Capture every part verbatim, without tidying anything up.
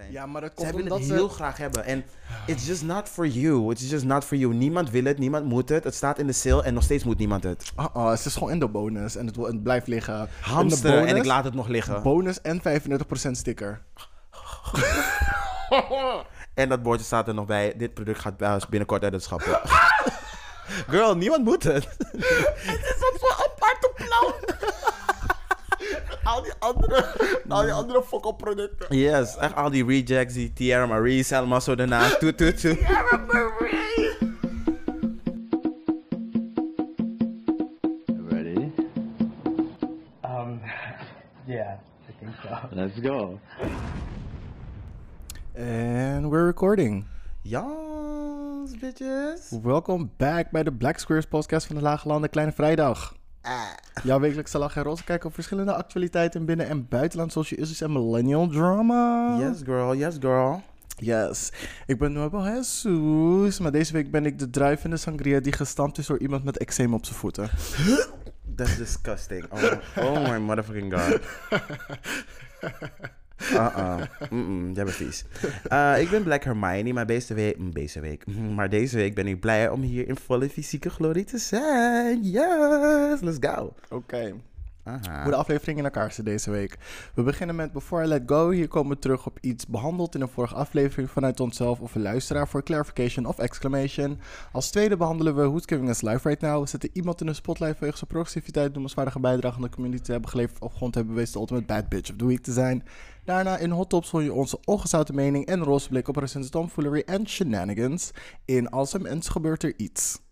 zijn. Ja, maar dat komt omdat ze... willen het heel graag hebben. En it's just not for you. It's just not for you. Niemand wil het, niemand moet het. Het staat in de sale en nog steeds moet niemand het. Uh -uh, het is gewoon in de bonus en het, het blijft liggen. Hamster en, bonus, en ik laat het nog liggen. Bonus en vijfendertig procent sticker. En dat bordje staat er nog bij. Dit product gaat binnenkort uit het schappen. Girl, niemand moet het. Het is wat voor aparte plan. Al die andere, al die andere fuck-up producten. Yes, echt al die rejects, die Tiara Marie, Selma zo daarnaast. Toet, toet, toet. Tiara Marie! Ready? Um, yeah, I think so. Let's go. And we're recording. Yes, bitches. Welkom back bij de Black Squares podcast van de Lage Landen, Kleine Vrijdag. Jouw wekelijkse lach en roze kijken op verschillende actualiteiten binnen- en buitenland, social issues en millennial drama. Yes, girl. Yes, girl. Yes. Ik ben Nuevo Jesus, maar deze week ben ik de druivende sangria die gestampt is door iemand met eczeem op zijn voeten. That's disgusting. Oh, oh my motherfucking god. Uh-uh. Mm-mm, jij bent vies. Uh, ik ben Black Hermione, maar deze week, deze week, maar deze week ben ik blij om hier in volle fysieke glorie te zijn. Yes, let's go. Oké. Okay. Hoe de aflevering in elkaar zit deze week. We beginnen met Before I Let Go. Hier komen we terug op iets behandeld in een vorige aflevering vanuit onszelf of een luisteraar voor clarification of exclamation. Als tweede behandelen we Who's Giving Us Life Right Now. We zetten iemand in een spotlight vanwege zijn progressiviteit, noemenswaardige bijdrage aan de community te hebben geleverd of grond hebben bewezen de ultimate bad bitch of the week te zijn. Daarna in Hot Tops hoor je onze ongezouten mening en roze blik op recente tomfoolery en shenanigans. In Als een mens gebeurt er iets.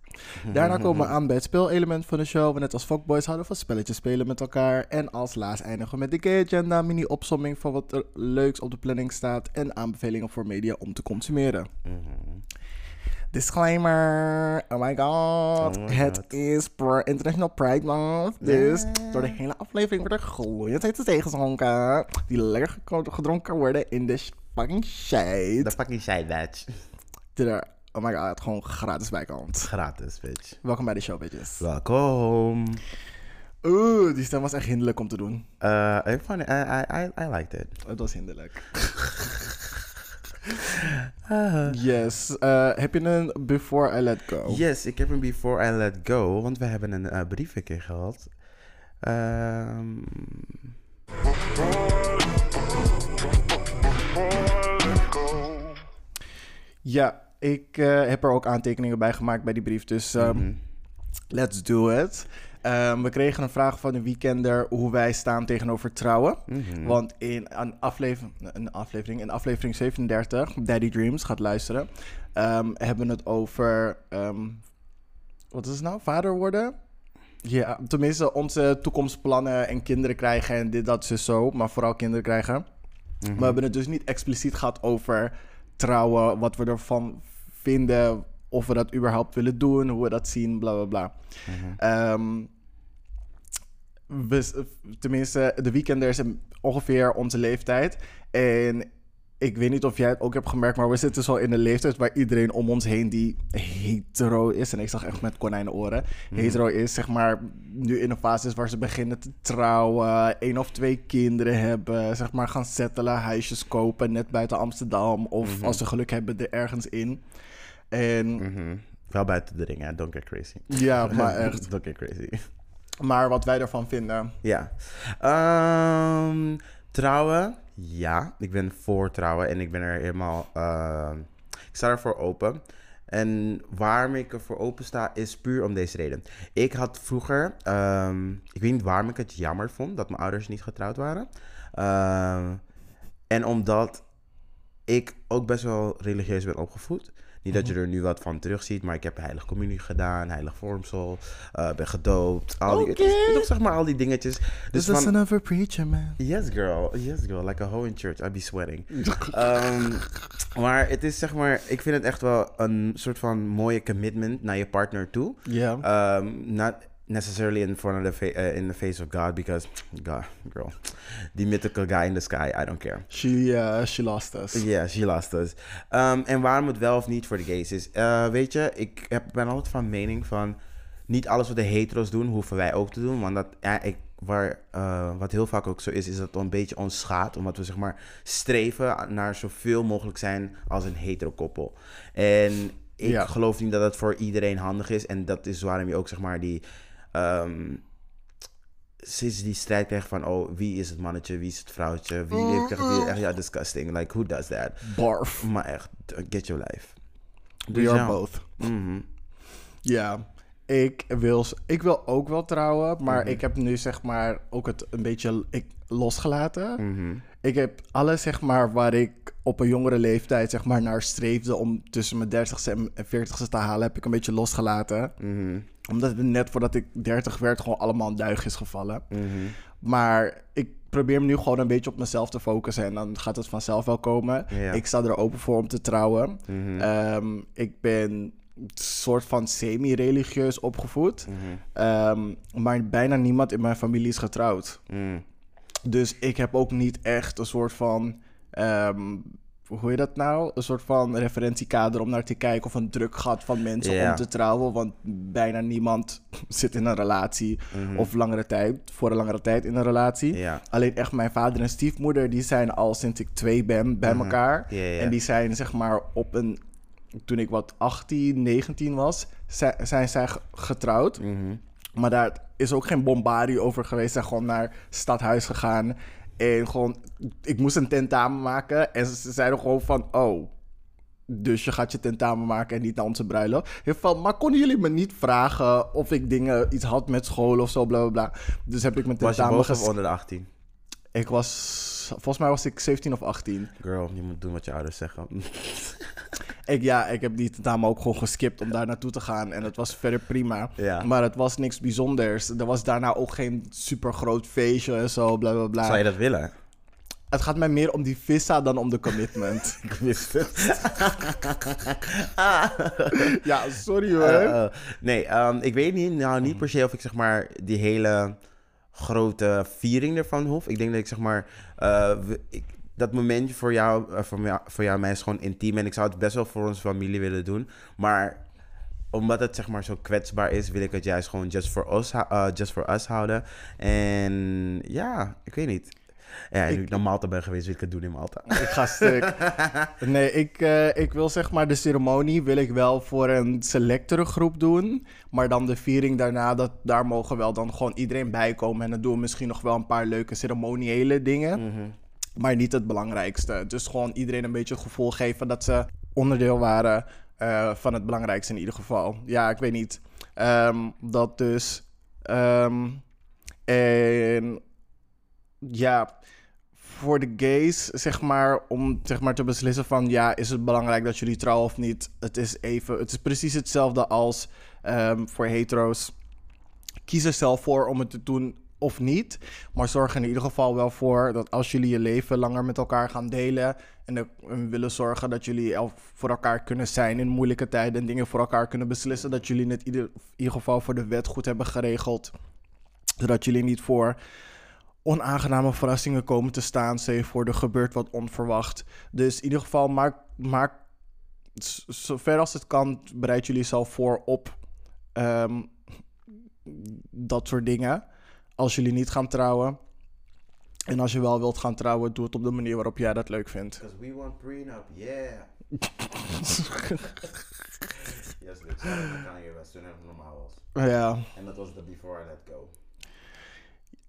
Daarna komen we aan bij het speelelement van de show. We net als fuckboys houden van spelletjes spelen met elkaar. En als laatst eindigen we met de gay agenda, mini-opsomming van wat er leuks op de planning staat en aanbevelingen voor media om te consumeren. Mm-hmm. Disclaimer, oh my god, oh my het god. is International Pride Month, dus yeah. Door de hele aflevering wordt er gloeiend hete thee geschonken, die lekker gedronken worden in de fucking shade. De fucking shade badge. De Oh my god, gewoon gratis bijkant. Gratis, bitch. Welkom bij de show, bitches. Welkom. Oeh, die stem was echt hinderlijk om te doen. Uh, I, I, I liked it. Het was hinderlijk. uh. Yes. Uh, heb je een Before I Let Go? Yes, ik heb een Before I Let Go, want we hebben een uh, brief een keer gehad. Um... Ja. Ik uh, heb er ook aantekeningen bij gemaakt bij die brief, dus um, mm-hmm. let's do it. Um, we kregen een vraag van een weekender hoe wij staan tegenover trouwen. Mm-hmm. Want in een, aflever een aflevering, in aflevering zevenendertig, Daddy Dreams, gaat luisteren, um, hebben we het over, um, wat is het nou, vader worden? Ja, tenminste onze toekomstplannen en kinderen krijgen en dit, dat, dus zo, maar vooral kinderen krijgen. Mm-hmm. Maar we hebben het dus niet expliciet gehad over trouwen, wat we ervan vinden, of we dat überhaupt willen doen, hoe we dat zien, bla bla bla. Uh-huh. um, we, tenminste, de weekenders zijn ongeveer onze leeftijd. En ik weet niet of jij het ook hebt gemerkt, maar we zitten zo in de leeftijd waar iedereen om ons heen die hetero is, en ik zag echt met konijnenoren, mm. hetero is, zeg maar, nu in een fase is waar ze beginnen te trouwen, één of twee kinderen hebben, zeg maar, gaan settelen, huisjes kopen, net buiten Amsterdam, of mm-hmm. als ze geluk hebben er ergens in. En... Mm-hmm. Wel buiten de ring, hè? Don't get crazy. Ja, maar echt. Don't get crazy. Maar wat wij ervan vinden. Ja. Um, trouwen... Ja, ik ben voor trouwen en ik ben er helemaal... Uh, ik sta ervoor open. En waarom ik ervoor open sta is puur om deze reden. Ik had vroeger... Um, ik weet niet waarom ik het jammer vond dat mijn ouders niet getrouwd waren. Uh, en omdat ik ook best wel religieus ben opgevoed. Niet dat je er nu wat van terugziet, maar ik heb heilig communie gedaan, heilig vormsel, uh, ben gedoopt, al die, okay. toch, toch zeg maar al die dingetjes. Dus This is another preacher, man. Yes, girl. Yes, girl. Like a hoe in church. I'd be sweating. um, maar het is zeg maar, ik vind het echt wel een soort van mooie commitment naar je partner toe. Ja. Yeah. Um, not necessarily in front of the uh, in the face of God, because God, girl, the mythical guy in the sky, I don't care. She, uh, she lost us. Yeah, she lost us. Um, en waarom het wel of niet voor de gays is. Uh, weet je, ik heb, ben altijd van mening van niet alles wat de hetero's doen, hoeven wij ook te doen. Want dat, ja, ik waar, uh, wat heel vaak ook zo is, is dat het een beetje ons schaadt. Omdat we zeg maar streven naar zoveel mogelijk zijn als een hetero-koppel. En ik ja. geloof niet dat dat voor iedereen handig is. En dat is waarom je ook zeg maar die... Um, sinds die strijd krijgt van, oh, wie is het mannetje, wie is het vrouwtje, wie leeft echt, wie, echt, ja, disgusting, like, who does that? Barf. Maar echt, get your life. We dus, are ja. both. Mm-hmm. Ja, ik wil, ik wil ook wel trouwen, maar mm-hmm. ik heb nu, zeg maar, ook het een beetje ik, losgelaten. Mm-hmm. Ik heb alles, zeg maar, waar ik op een jongere leeftijd, zeg maar, naar streefde om tussen mijn dertigste en veertigste te halen, heb ik een beetje losgelaten. Mm-hmm. Omdat het net voordat ik dertig werd gewoon allemaal een duig is gevallen. Mm-hmm. Maar ik probeer me nu gewoon een beetje op mezelf te focussen. En dan gaat het vanzelf wel komen. Ja. Ik sta er open voor om te trouwen. Mm-hmm. Um, ik ben soort van semi-religieus opgevoed. Mm-hmm. Um, maar bijna niemand in mijn familie is getrouwd. Mm. Dus ik heb ook niet echt een soort van... Um, hoe je dat nou? Een soort van referentiekader om naar te kijken... of een druk gat van mensen yeah. om te trouwen... want bijna niemand zit in een relatie... Mm-hmm. of langere tijd, voor een langere tijd in een relatie. Yeah. Alleen echt mijn vader en stiefmoeder... die zijn al sinds ik twee ben bij mm-hmm. elkaar. Yeah, yeah. En die zijn zeg maar op een... toen ik wat achttien, negentien was... zijn, zijn zij getrouwd. Mm-hmm. Maar daar is ook geen bombardie over geweest. Ze zijn gewoon naar stadhuis gegaan... En gewoon, ik moest een tentamen maken. En ze zeiden gewoon van, oh, dus je gaat je tentamen maken en niet naar onze bruiloft. Van, maar konden jullie me niet vragen of ik dingen, iets had met school of zo, bla bla bla. Dus heb ik mijn tentamen... Was je boven ges- of onder de achttien? Ik was, volgens mij was ik zeventien of achttien. Girl, je moet doen wat je ouders zeggen. ik, ja, ik heb die tentamen ook gewoon geskipt om daar naartoe te gaan. En het was verder prima. Ja. Maar het was niks bijzonders. Er was daarna ook geen super groot feestje en zo, bla bla bla. Zou je dat willen? Het gaat mij meer om die visa dan om de commitment. Ik wist het. ja, sorry hoor. Uh, uh, nee, um, ik weet niet, nou, niet per se of ik zeg maar die hele... grote viering ervan hoef. Ik denk dat ik zeg maar... Uh, ik, dat momentje voor jou, uh, voor, jou, voor jou en mij is gewoon intiem. En ik zou het best wel voor onze familie willen doen. Maar omdat het zeg maar zo kwetsbaar is... wil ik het juist gewoon just for us, uh, just for us houden. En ja, ik weet niet. Ja, nu ik, ik naar Malta ben geweest, wil ik het doen in Malta. Ik ga stuk. Nee, ik, uh, ik wil zeg maar de ceremonie wil ik wel voor een selectere groep doen. Maar dan de viering daarna, dat, daar mogen wel dan gewoon iedereen bij komen. En dan doen we misschien nog wel een paar leuke ceremoniële dingen. Mm-hmm. Maar niet het belangrijkste. Dus gewoon iedereen een beetje het gevoel geven dat ze onderdeel waren uh, van het belangrijkste in ieder geval. Ja, ik weet niet. Um, dat dus. Um, en... Ja, voor de gays, zeg maar, om zeg maar, te beslissen van... ja, is het belangrijk dat jullie trouwen of niet? Het is, even, het is precies hetzelfde als um, voor hetero's. Kies er zelf voor om het te doen of niet. Maar zorg er in ieder geval wel voor dat als jullie je leven langer met elkaar gaan delen... en, de, en willen zorgen dat jullie voor elkaar kunnen zijn in moeilijke tijden... en dingen voor elkaar kunnen beslissen... dat jullie het in ieder geval voor de wet goed hebben geregeld. Zodat jullie niet voor... onaangename verrassingen komen te staan. Zeg voor er gebeurt wat onverwacht. Dus in ieder geval maak, maak zover als het kan, bereid jullie zelf voor op um, dat soort dingen. Als jullie niet gaan trouwen. En als je wel wilt gaan trouwen, doe het op de manier waarop jij dat leuk vindt. Because we want prenup, yeah. yes, ik zou dat kan hier wel toen het normaal was. Ja. En dat was de before I let go.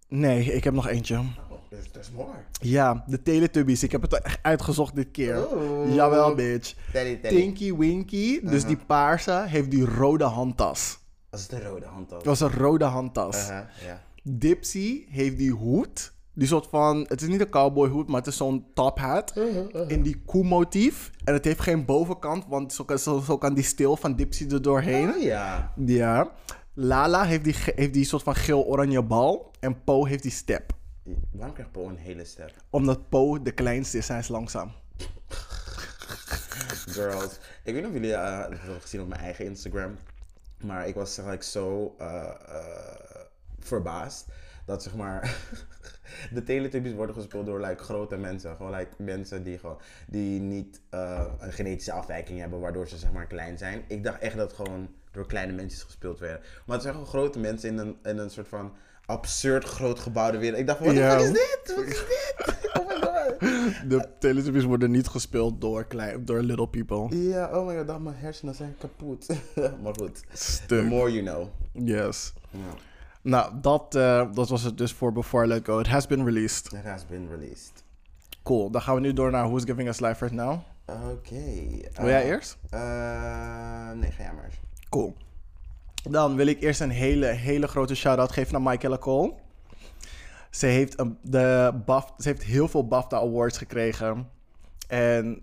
Nee, ik heb nog eentje. Oh, dat is mooi. Ja, de Teletubbies. Ik heb het echt uitgezocht dit keer. Ooh. Jawel, bitch. Telly, telly. Tinky Winky, dus uh-huh. die paarse, heeft die rode handtas. Dat is de rode handtas. Dat was een rode handtas. Uh-huh, yeah. Dipsy heeft die hoed. Die soort van, het is niet een cowboyhoed, maar het is zo'n top hat. Uh-huh, uh-huh. In die koemotief. En het heeft geen bovenkant, want zo kan, zo, zo kan die steel van Dipsy er doorheen. Oh, ja. Ja. Lala heeft die, heeft die soort van geel-oranje bal. En Po heeft die step. Waarom krijgt Po een hele step? Omdat Po de kleinste is. Hij is langzaam. Girls. Ik weet niet of jullie uh, dat hebben gezien op mijn eigen Instagram. Maar ik was zeg, like, zo uh, uh, verbaasd. Dat zeg maar... de Teletubbies worden gespeeld door like, grote mensen. Gewoon like, mensen die, gewoon, die niet uh, een genetische afwijking hebben. Waardoor ze zeg maar klein zijn. Ik dacht echt dat gewoon... door kleine mensen gespeeld werden. Maar het zijn gewoon grote mensen in een, in een soort van absurd groot gebouwde wereld. Ik dacht van, wat yeah. is dit? Wat is dit? Oh my god. De Teletubbies worden niet gespeeld door, klein, door little people. Ja, yeah, oh my god, dat mijn hersenen zijn kapot. Maar goed, Stuk. The more you know. Yes. Yeah. Nou, dat, uh, dat was het dus voor Before I Let Go. It has been released. It has been released. Cool, dan gaan we nu door naar Who's Giving Us Life Right Now. Oké. Okay. Wil jij uh, eerst? Uh, nee, ga jij maar. Cool. Dan wil ik eerst een hele, hele grote shout-out geven naar Michaela Cole. Ze heeft, een, de BAF, ze heeft heel veel BAFTA Awards gekregen. En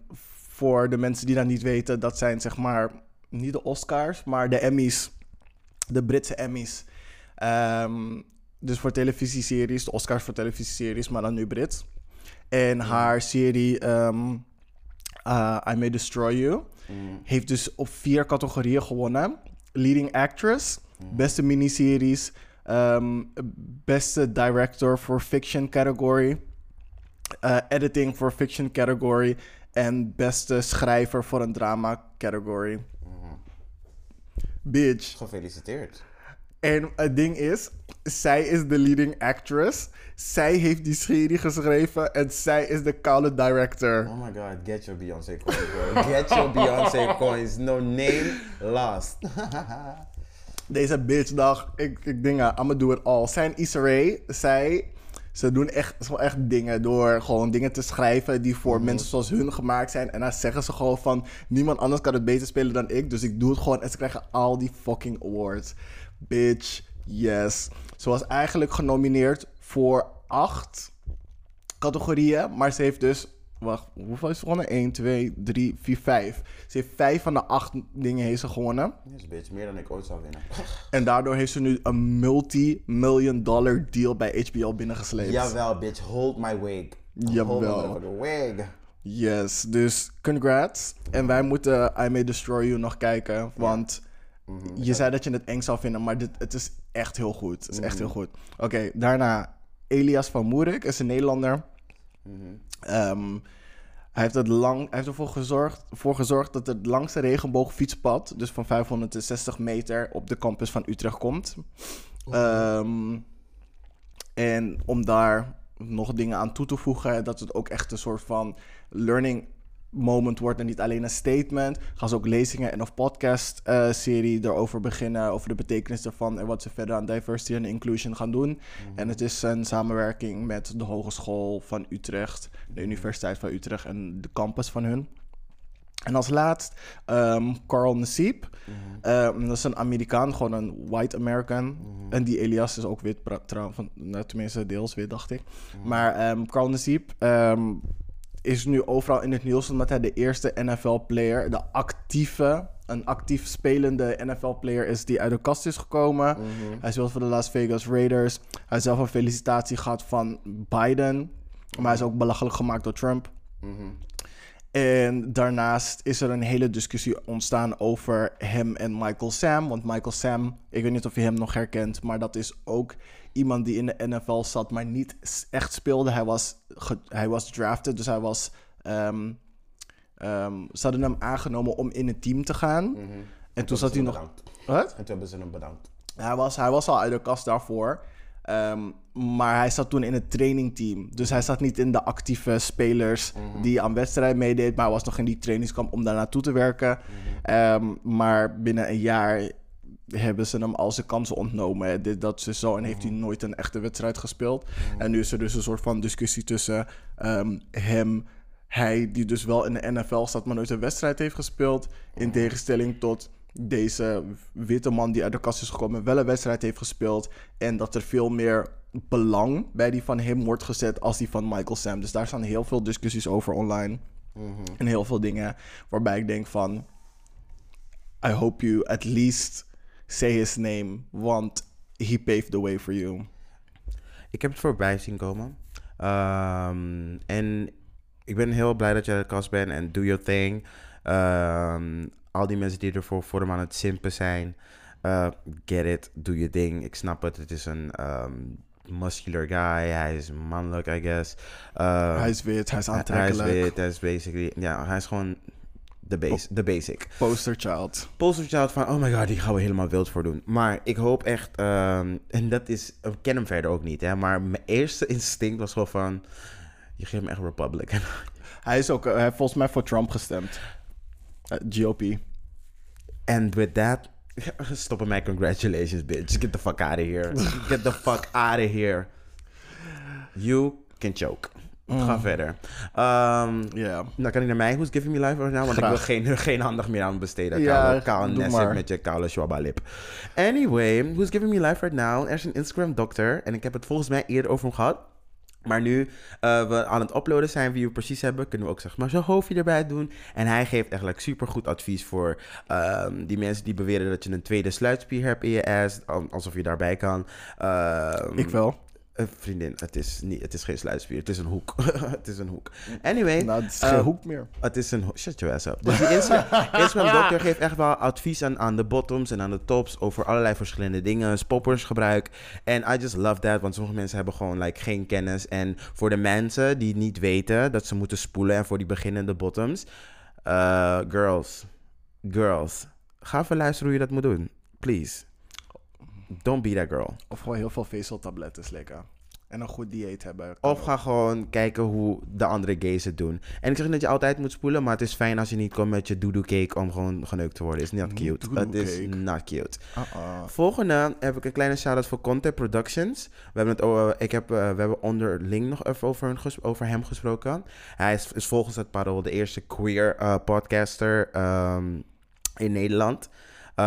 voor de mensen die dat niet weten, dat zijn zeg maar niet de Oscars, maar de Emmys. De Britse Emmys. Um, dus voor televisieseries, de Oscars voor televisieseries, maar dan nu Brits. En haar serie um, uh, I May Destroy You mm. heeft dus op vier categorieën gewonnen. Leading Actress, mm. beste miniseries, um, beste director voor fiction category, uh, editing voor fiction category en beste schrijver voor een drama category. Mm. Bitch. Gefeliciteerd. En het ding is, zij is de leading actress. Zij heeft die serie geschreven en zij is de koude director. Oh my god, get your Beyoncé coins, bro. Get your Beyoncé coins. No name last. Deze bitch dacht, ik, ik dingen, I'ma do it all. Zij en Issa Rae, zij, ze doen echt, zo echt dingen door gewoon dingen te schrijven die voor mm-hmm. mensen zoals hun gemaakt zijn. En dan zeggen ze gewoon van, niemand anders kan het beter spelen dan ik. Dus ik doe het gewoon en ze krijgen al die fucking awards. Bitch, yes. Ze was eigenlijk genomineerd voor acht categorieën. Maar ze heeft dus... Wacht, hoeveel is ze gewonnen? één, twee, drie, vier, vijf. Ze heeft vijf van de acht dingen heeft ze gewonnen. Dat is een beetje meer dan ik ooit zou winnen. En daardoor heeft ze nu een multi-million dollar deal bij H B O binnengesleept. Jawel, bitch. Hold my wig. Jawel. Hold my wig. Yes, dus congrats. En wij moeten I May Destroy You nog kijken, want... Ja. Mm-hmm, je zei dat je het eng zou vinden, maar dit, het is echt heel goed. Het is mm-hmm. echt heel goed. Oké, okay, daarna Elias van Moerik is een Nederlander. Mm-hmm. Um, hij heeft, het lang, hij heeft ervoor gezorgd, voor gezorgd dat het langste regenboogfietspad, dus van vijfhonderdzestig meter, op de campus van Utrecht komt. Oh. Um, en om daar nog dingen aan toe te voegen, dat het ook echt een soort van learning moment wordt en niet alleen een statement. Gaan ze ook lezingen en of podcast uh, serie erover beginnen, over de betekenis ervan en wat ze verder aan diversity en inclusion gaan doen. Mm-hmm. En het is een samenwerking met de Hogeschool van Utrecht, de Universiteit van Utrecht en de campus van hun. En als laatst um, Carl Nassib. Mm-hmm. Um, dat is een Amerikaan, gewoon een white American. Mm-hmm. En die Elias is ook wit, trouwens, nou, tenminste deels wit, dacht ik. Mm-hmm. Maar um, Carl Nassib um, is nu overal in het nieuws omdat hij de eerste N F L-player, de actieve, een actief spelende N F L-player is die uit de kast is gekomen. Mm-hmm. Hij speelt voor de Las Vegas Raiders. Hij heeft zelf een felicitatie gehad van Biden, maar hij is ook belachelijk gemaakt door Trump. Mm-hmm. En daarnaast is er een hele discussie ontstaan over hem en Michael Sam. Want Michael Sam, ik weet niet of je hem nog herkent, maar dat is ook iemand die in de N F L zat, maar niet echt speelde. Hij was, ge- hij was drafted, dus hij was... Um, um, ze hadden hem aangenomen om in het team te gaan. Mm-hmm. En, en toen zat hij nog... Bedankt. Wat? En toen hebben ze hem bedankt. Hij was, hij was al uit de kast daarvoor. Um, maar hij zat toen in het trainingteam. Dus hij zat niet in de actieve spelers mm-hmm. die aan wedstrijden meedeed. Maar hij was nog in die trainingskamp om daar naartoe te werken. Mm-hmm. Um, maar binnen een jaar hebben ze hem al zijn kansen ontnomen. Dit, dat is zo. En heeft mm-hmm. hij nooit een echte wedstrijd gespeeld. Mm-hmm. En nu is er dus een soort van discussie tussen um, hem... Hij die dus wel in de N F L staat, maar nooit een wedstrijd heeft gespeeld. Mm-hmm. In tegenstelling tot... deze witte man die uit de kast is gekomen wel een wedstrijd heeft gespeeld. En dat er veel meer belang bij die van hem wordt gezet als die van Michael Sam. Dus daar staan heel veel discussies over online. Mm-hmm. En heel veel dingen waarbij ik denk van... I hope you at least say his name. Want he paved the way for you. Ik heb het voorbij zien komen. Um, en ik ben heel blij dat je uit de kast bent. En do your thing. Um, Al die mensen die ervoor voor hem aan het simpen zijn. Uh, get it. Doe je ding. Ik snap het. Het is een um, muscular guy. Hij is mannelijk, I guess. Uh, hij is wit. Hij is aantrekkelijk. Hij is wit. Hij is basically... Ja, hij is gewoon de base, oh, basic. Poster child. Poster child van, oh my god, die gaan we helemaal wild voor doen. Maar ik hoop echt, um, en dat is, ik ken hem verder ook niet, hè, maar mijn eerste instinct was gewoon van, je geeft hem echt Republican. Hij is ook, hij heeft volgens mij voor Trump gestemd. Uh, G O P. And with that, stoppen mij, congratulations, bitch. Get the fuck out of here. Get the fuck out of here. You can choke. Mm. Ga verder. Um, yeah. Dan kan ik naar mij. Who's giving me life right now? Want graag. Ik wil geen, geen aandacht meer aan besteden. Ja, kaal Nessie met je koude schwabba lip. Anyway, who's giving me life right now? Er is een Instagram dokter. En ik heb het volgens mij eerder over hem gehad. Maar nu uh, we aan het uploaden zijn, wie we precies hebben, kunnen we ook zeg maar zo'n hoofdje erbij doen. En hij geeft eigenlijk supergoed advies voor uh, die mensen die beweren dat je een tweede sluitspier hebt in je ass. Alsof je daarbij kan. Uh, ik wel. Uh, vriendin, het is, niet, het is geen sluitspier. Het is een hoek. Het is een hoek. Anyway. Nou, het is uh, geen hoek meer. Het is een hoek. Shut your ass up. Dus die Instagram, Instagram dokter geeft echt wel advies aan, aan de bottoms en aan de tops over allerlei verschillende dingen. Spoppersgebruik. En I just love that. Want sommige mensen hebben gewoon like, geen kennis. En voor de mensen die niet weten dat ze moeten spoelen. En voor die beginnende bottoms. Uh, girls. Girls. Ga even luisteren hoe je dat moet doen. Please. Don't be that girl. Of gewoon heel veel vezeltabletten slikken. En een goed dieet hebben. Of ook. Ga gewoon kijken hoe de andere gays het doen. En ik zeg niet dat je altijd moet spoelen. Maar het is fijn als je niet komt met je doodoo cake om gewoon geneukt te worden. Is not cute. Het is not cute. Uh-uh. Volgende heb ik een kleine shout-out voor Content Productions. We hebben, het over, ik heb, uh, we hebben onderling nog even over, hun ges- over hem gesproken. Hij is, is volgens het parool de eerste queer uh, podcaster um, in Nederland. Uh,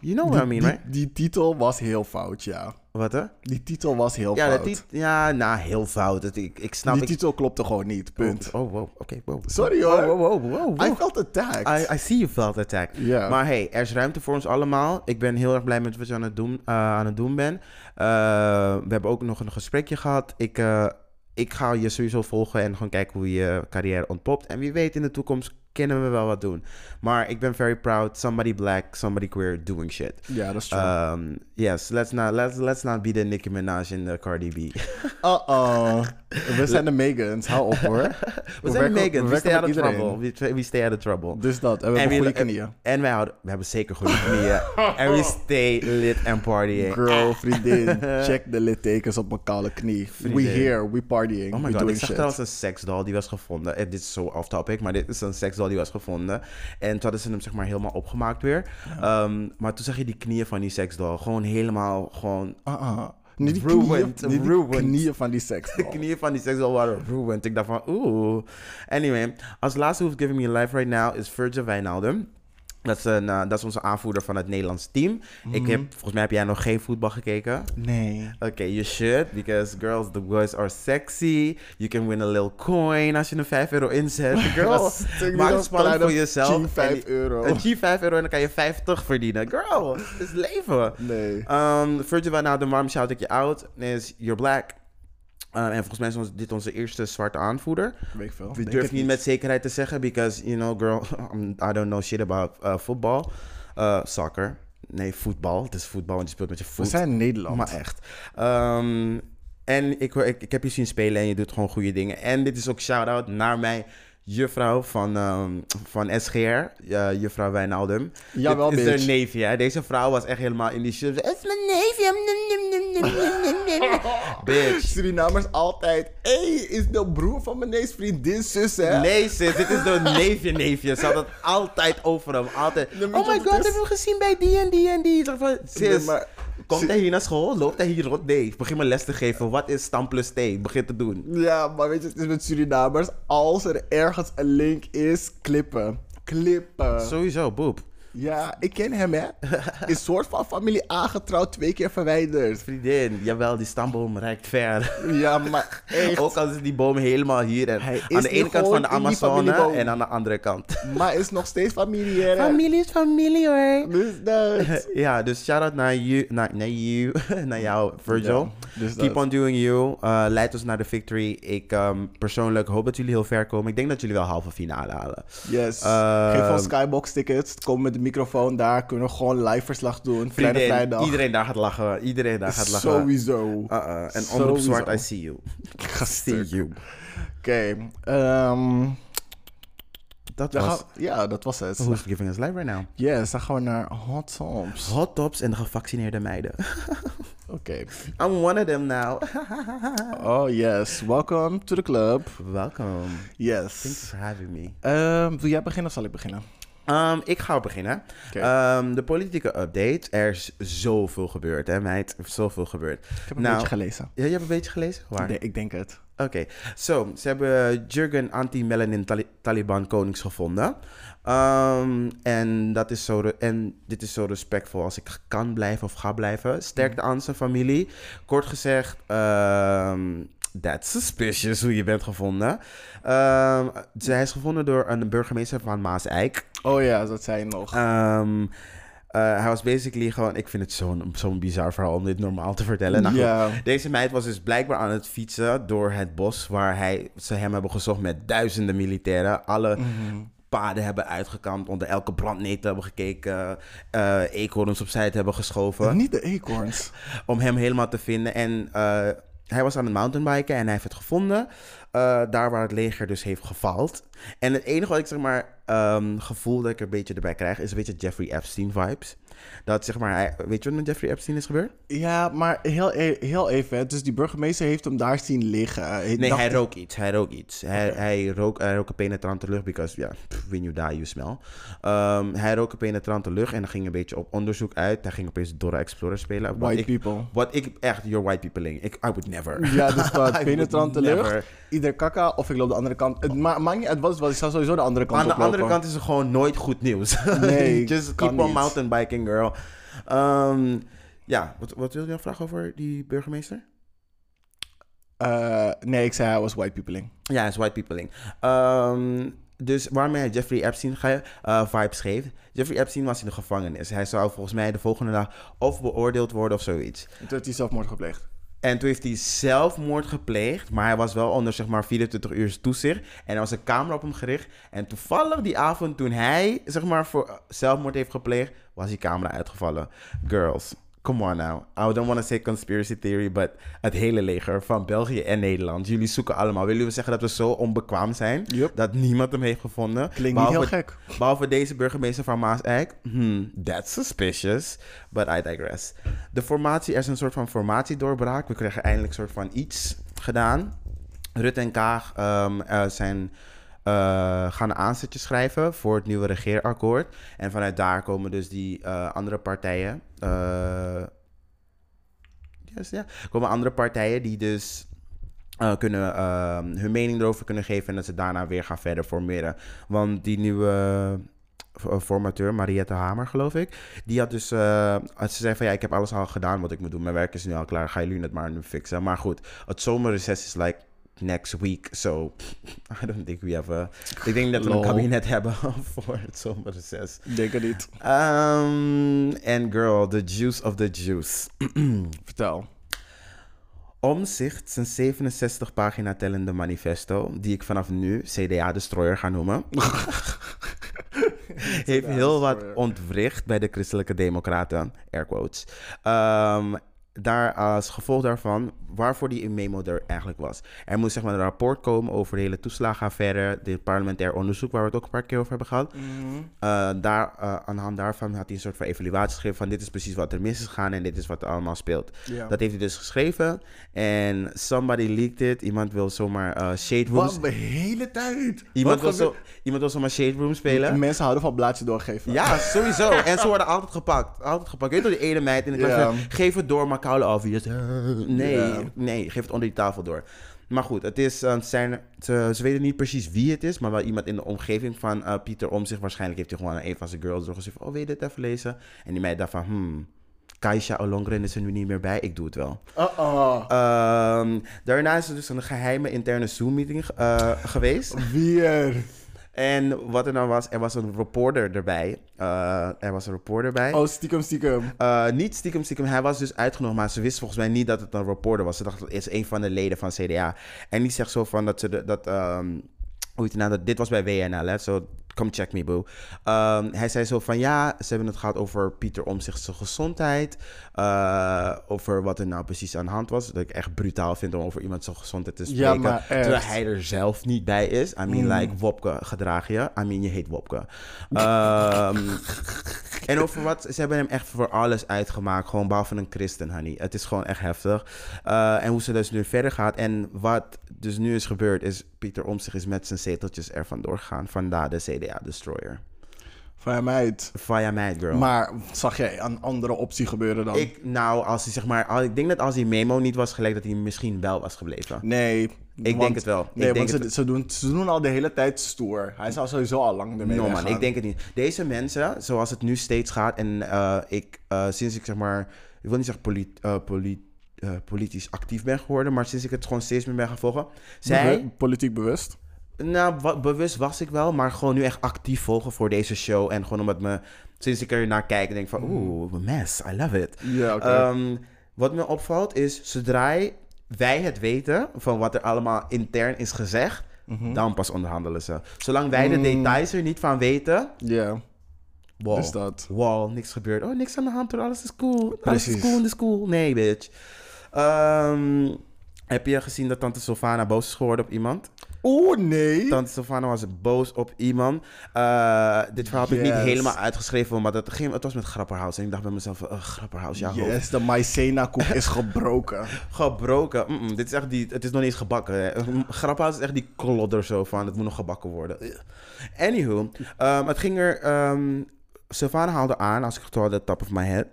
you know what die, I mean, die, right? Die titel was heel fout, ja. Wat, hè? Die titel was heel ja, fout. Tit- ja, nou, heel fout. Dat, ik, ik snap, die ik... titel klopte gewoon niet, punt. Oh, oh wow, oké, okay, wow. Sorry hoor. Wow, wow, wow, wow, wow. I felt attacked. I, I see you felt attacked. Yeah. Maar hey, er is ruimte voor ons allemaal. Ik ben heel erg blij met wat je aan het doen, uh, aan het doen bent. Uh, we hebben ook nog een gesprekje gehad. Ik... Uh, Ik ga je sowieso volgen en gewoon kijken hoe je carrière ontpopt. En wie weet, in de toekomst kunnen we wel wat doen. Maar ik ben very proud. Somebody black, somebody queer doing shit. Ja, yeah, dat is true. Um, yes, let's not, let's, let's not be the Nicki Minaj en de Cardi B. Uh-oh. We zijn de Megans. Hou op, hoor. We zijn de Megans. We stay out of trouble. We stay out of trouble. Dus dat. En we hebben goede knieën. En wij houden... We hebben zeker goede knieën. En we stay lit and partying. Girl, vriendin. Check de littekens op mijn kale knie. Vriendin. We here. We party. Oh my god, ik zag trouwens een seksdoll die was gevonden. En dit is zo off topic, maar dit is een seksdoll die was gevonden. En toen hadden ze hem zeg maar helemaal opgemaakt weer. Ja. Um, maar toen zag je die knieën van die seksdoll. Gewoon helemaal, gewoon... Uh-uh. Niet die ruined, knieën, niet ruined. Die knieën van die seksdoll. De knieën van die seksdoll waren ruined. Ik dacht van, oeh. Anyway, als laatste who's giving me life right now is Virgil Wijnaldum. Dat is, een, uh, dat is onze aanvoerder van het Nederlands team. Mm. Ik heb, volgens mij heb jij nog geen voetbal gekeken. Nee. Oké, okay, you should. Because girls, the boys are sexy. You can win a little coin als je een vijf euro inzet. Girls, maak het spannend voor jezelf. G vijf euro. Een G vijf euro en dan kan je vijftig verdienen. Girl, het is leven. Nee. Um, Virgil van Aden, waarom shout ik je out? Is you're black. Uh, en volgens mij is ons, dit onze eerste zwarte aanvoerder. Weet ik veel. We durven niet met zekerheid te zeggen, because, you know, girl, I'm, I don't know shit about uh, football. Uh, soccer. Nee, voetbal. Het is voetbal, want je speelt met je voet. We zijn in Nederland. Maar echt. Um, en ik, ik, ik heb je zien spelen en je doet gewoon goede dingen. En dit is ook shout-out naar mij. Juffrouw van, um, van S G R, uh, juffrouw Wijnaldum. Jawel, dit is bitch. Haar neefje, hè? Deze vrouw was echt helemaal in die shit. Het is mijn neefje. Bitch. Surinamers altijd. Hé, hey, is de broer van mijn neefs vriendin, zus, hè? Nee, zus, dit is de neefje, neefje. Ze had het altijd over hem. Altijd. Nee, oh my god, dat hebben we gezien bij die en die en die. Zus. Nee, komt hij hier naar school? Loopt hij hier rond? Nee. Ik begin me les te geven. Wat is stam plus T? Begin te doen. Ja, maar weet je, het is met Surinamers. Als er ergens een link is, klippen. Klippen. Sowieso, boep. Ja, ik ken hem, hè. Is soort van familie aangetrouwd, twee keer verwijderd. Vriendin, jawel, die stamboom reikt ver. Ja, maar echt. Ook al is die boom helemaal hier. En hij aan de ene kant van de Amazone en aan de andere kant. Maar is nog steeds familie, hè. Familie is familie, hoor. Dus dat. Ja, dus shout-out naar you, naar, naar, you, naar jou, Virgil. Ja, dus keep on doing you. Uh, leid ons naar de victory. Ik um, persoonlijk hoop dat jullie heel ver komen. Ik denk dat jullie wel halve finale halen. Yes. Uh, Geef ons Skybox tickets. Kom met de microfoon daar, kunnen we gewoon live verslag doen. Vriendin, vrijdag. Iedereen daar gaat lachen. Iedereen daar gaat lachen. Sowieso. Uh-uh. En Omroep Zwart, I see you. I see you. Oké. Okay, um, Dat was, gaan, ja, dat was het. Who's giving us life right now? Yes, dan gaan we naar hot tops. Hot tops en de gevaccineerde meiden. Oké. Okay. I'm one of them now. Oh yes, welcome to the club. Welcome. Yes. Thanks for having me. Um, wil jij beginnen of zal ik beginnen? Um, ik ga beginnen. Okay. Um, de politieke update. Er is zoveel gebeurd, hè meid? Zoveel gebeurd. Ik heb een nou, beetje gelezen. Ja, je hebt een beetje gelezen? Waar? Nee, ik denk het. Oké. Okay. Zo, so, ze hebben Jurgen anti-melanin tali- Taliban konings gevonden. Um, en, dat is zo re- en dit is zo respectvol als ik kan blijven of ga blijven. Sterkte aan zijn familie. Kort gezegd... Um, that's suspicious hoe je bent gevonden. Um, zij is gevonden door een burgemeester van Maaseik. Oh ja, dat zei je nog. Um, uh, hij was basically gewoon... Ik vind het zo'n, zo'n bizar verhaal om dit normaal te vertellen. Nou, yeah. Goed, deze meid was dus blijkbaar aan het fietsen door het bos... waar hij, ze hem hebben gezocht met duizenden militairen. Alle... Mm-hmm. Paden hebben uitgekampt, onder elke brandnetel hebben gekeken, uh, eekhoorns opzij hebben geschoven. Niet de eekhoorns. Om hem helemaal te vinden. En uh, hij was aan het mountainbiken en hij heeft het gevonden. Uh, daar waar het leger dus heeft gefaald. En het enige wat ik zeg maar um, gevoel dat ik er een beetje erbij krijg... is een beetje Jeffrey Epstein vibes. Dat zeg maar, hij, weet je wat met Jeffrey Epstein is gebeurd? Ja, maar heel, heel even. Dus die burgemeester heeft hem daar zien liggen. Hij nee, hij rook iets. Hij rook iets. Hij, okay. hij, rook, hij rook een penetrante lucht, because yeah, when you die, you smell. Um, hij rook een penetrante lucht en er ging een beetje op onderzoek uit. Hij ging opeens Dora Explorer spelen. White ik, people. Wat ik echt, you're white peopling. Ik, I would never. Ja, dus wat penetrante lucht. Never. Ieder kaka of ik loop de andere kant. Het ma- maakt niet uit wat het was. Ik zou sowieso de andere kant oplopen. Aan de oplopen. Andere kant is het gewoon nooit goed nieuws. Nee, just keep on mountainbiking, girl. Um, ja, wat, wat wilde je nog vragen over die burgemeester? Uh, nee, ik zei hij was white peopling. Ja, hij is white peopling. Um, dus waarmee hij Jeffrey Epstein uh, vibes geeft. Jeffrey Epstein was in de gevangenis. Hij zou volgens mij de volgende dag of beoordeeld worden of zoiets. En toen heeft hij zelfmoord gepleegd. En toen heeft hij zelfmoord gepleegd, maar hij was wel onder zeg maar vierentwintig uur toezicht. En er was een camera op hem gericht. En toevallig die avond toen hij zeg maar voor zelfmoord heeft gepleegd, was die camera uitgevallen. Girls, come on now. I don't want to say conspiracy theory, but het hele leger van België en Nederland, jullie zoeken allemaal. Willen we zeggen dat we zo onbekwaam zijn, yep. Dat niemand hem heeft gevonden? Klinkt behalve, niet heel gek. Behalve deze burgemeester van Maaseik. Hmm, that's suspicious, but I digress. De formatie, er is een soort van formatiedoorbraak. We krijgen eindelijk een soort van iets gedaan. Rutte en Kaag um, uh, zijn... Uh, gaan een aanzetje schrijven voor het nieuwe regeerakkoord. En vanuit daar komen dus die uh, andere partijen... Uh, yes, yeah. komen andere partijen die dus uh, kunnen, uh, hun mening erover kunnen geven... en dat ze daarna weer gaan verder formeren. Want die nieuwe uh, formateur, Mariette Hamer, geloof ik... die had dus... Uh, ze zei van ja, ik heb alles al gedaan wat ik moet doen. Mijn werk is nu al klaar, gaan jullie het maar nu fixen. Maar goed, het zomerreces is like... next week, so I don't think we have a... Ik denk dat we een kabinet hebben voor het zomerreces. Denk het niet. En um, girl, the juice of the juice. Vertel. Omtzigt zijn zevenenzestig pagina tellende manifesto, die ik vanaf nu C D A-destroyer ga noemen, heeft heel wat ontwricht bij de christelijke democraten, air quotes. Um, Daar als gevolg daarvan, waarvoor die memo er eigenlijk was. Er moest zeg maar een rapport komen over de hele toeslagenaffaire, dit parlementair onderzoek waar we het ook een paar keer over hebben gehad. Mm-hmm. Uh, daar, uh, aan de hand daarvan had hij een soort van evaluatie geschreven van dit is precies wat er mis is gegaan en dit is wat er allemaal speelt. Yeah. Dat heeft hij dus geschreven en somebody leaked it. Iemand wil zomaar uh, shade room... Wat de hele tijd! Iemand wil, zo, iemand wil zomaar shade room spelen. Mensen houden van blaadje doorgeven. Ja, sowieso. En ze worden altijd gepakt. Altijd gepakt. Weet je, door die ene meid in de klas, yeah. Geef het door, maar koude af. Nee, yeah. nee, geef het onder die tafel door. Maar goed, het is, uh, zijn, ze, ze weten niet precies wie het is, maar wel iemand in de omgeving van uh, Pieter Omtzigt. Waarschijnlijk heeft hij gewoon aan een van zijn girls doorgestuurd van, oh, wil je dit even lezen? En die meid dacht van, hmm, Kajsa Ollongren is er nu niet meer bij, ik doe het wel. Uh-oh. Um, daarna is er dus een geheime interne Zoom-meeting uh, geweest. Weer. En wat er nou was, er was een reporter erbij. Uh, er was een reporter bij. Oh, stiekem, stiekem. Uh, niet stiekem, stiekem. Hij was dus uitgenodigd, maar ze wist volgens mij niet dat het een reporter was. Ze dacht, dat is een van de leden van C D A. En die zegt zo van dat ze... De, dat, um, hoe heet het nou? Dat, dit was bij W N L, hè. Zo come check me, boo. Um, hij zei zo van, ja, ze hebben het gehad over Pieter Omtzigt zijn gezondheid. Uh, over wat er nou precies aan de hand was. Dat ik echt brutaal vind om over iemand zijn gezondheid te spreken. Ja, maar echt. Terwijl hij er zelf niet bij is. I mean, mm. like, Wopke, gedraag je. I mean, je heet Wopke. Um, en over wat, ze hebben hem echt voor alles uitgemaakt. Gewoon behalve een christen, honey. Het is gewoon echt heftig. Uh, en hoe ze dus nu verder gaat. En wat dus nu is gebeurd is, Pieter Omtzigt is met zijn zeteltjes er vandoor gegaan. Vandaar de C D A-destroyer. Van je meid. Van je meid, girl. Maar zag jij een andere optie gebeuren dan? Ik, nou, als hij zeg maar... Als, ik denk dat als die memo niet was gelekt, dat hij misschien wel was gebleven. Nee. Ik want, denk het wel. Nee, ik want denk ze, ze, doen, ze doen al de hele tijd stoer. Hij zou sowieso al lang ermee no, man, ik denk het niet. Deze mensen, zoals het nu steeds gaat... En uh, ik, uh, sinds ik zeg maar... Ik wil niet zeggen polit... Uh, polit Uh, politisch actief ben geworden, maar sinds ik het gewoon steeds meer ben gaan volgen. Zij... Politiek bewust? Nou, wa- bewust was ik wel, maar gewoon nu echt actief volgen voor deze show. En gewoon omdat me, sinds ik er naar kijk, denk ik van, oeh, mess, I love it. Ja, okay. um, wat me opvalt is, zodra wij het weten van wat er allemaal intern is gezegd, mm-hmm. dan pas onderhandelen ze. Zolang wij mm. de details er niet van weten... Yeah. Wow. Is dat? Wow, niks gebeurt. Oh, niks aan de hand, alles is cool. Alles Precies. is cool in de school. Nee, bitch. Um, heb je gezien dat Tante Sylvana boos is geworden op iemand? Oh nee. Tante Sylvana was boos op iemand. Uh, dit verhaal heb yes. ik niet helemaal uitgeschreven, maar dat ging, het was met Grapperhaus. En ik dacht bij mezelf, uh, Grapperhaus, ja. Yes, hoofd. De maïzenakoek is gebroken. Gebroken? Mm-mm, dit is echt die, het is nog niet eens gebakken. Hè. Grapperhaus is echt die klodder zo van, het moet nog gebakken worden. Anywho, um, het ging er... Um, Sylvana haalde aan, als ik het hoorde, top of my head.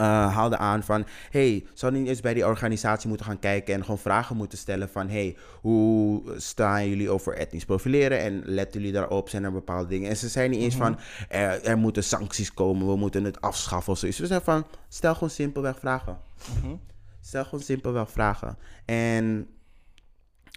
Uh, haalde aan van, hey, zou niet eens bij die organisatie moeten gaan kijken en gewoon vragen moeten stellen van, hey, hoe staan jullie over etnisch profileren en letten jullie daarop, zijn er bepaalde dingen. En ze zei niet eens mm-hmm. van, er, er moeten sancties komen, we moeten het afschaffen of zoiets. Ze zei van, stel gewoon simpelweg vragen. Mm-hmm. Stel gewoon simpelweg vragen. En...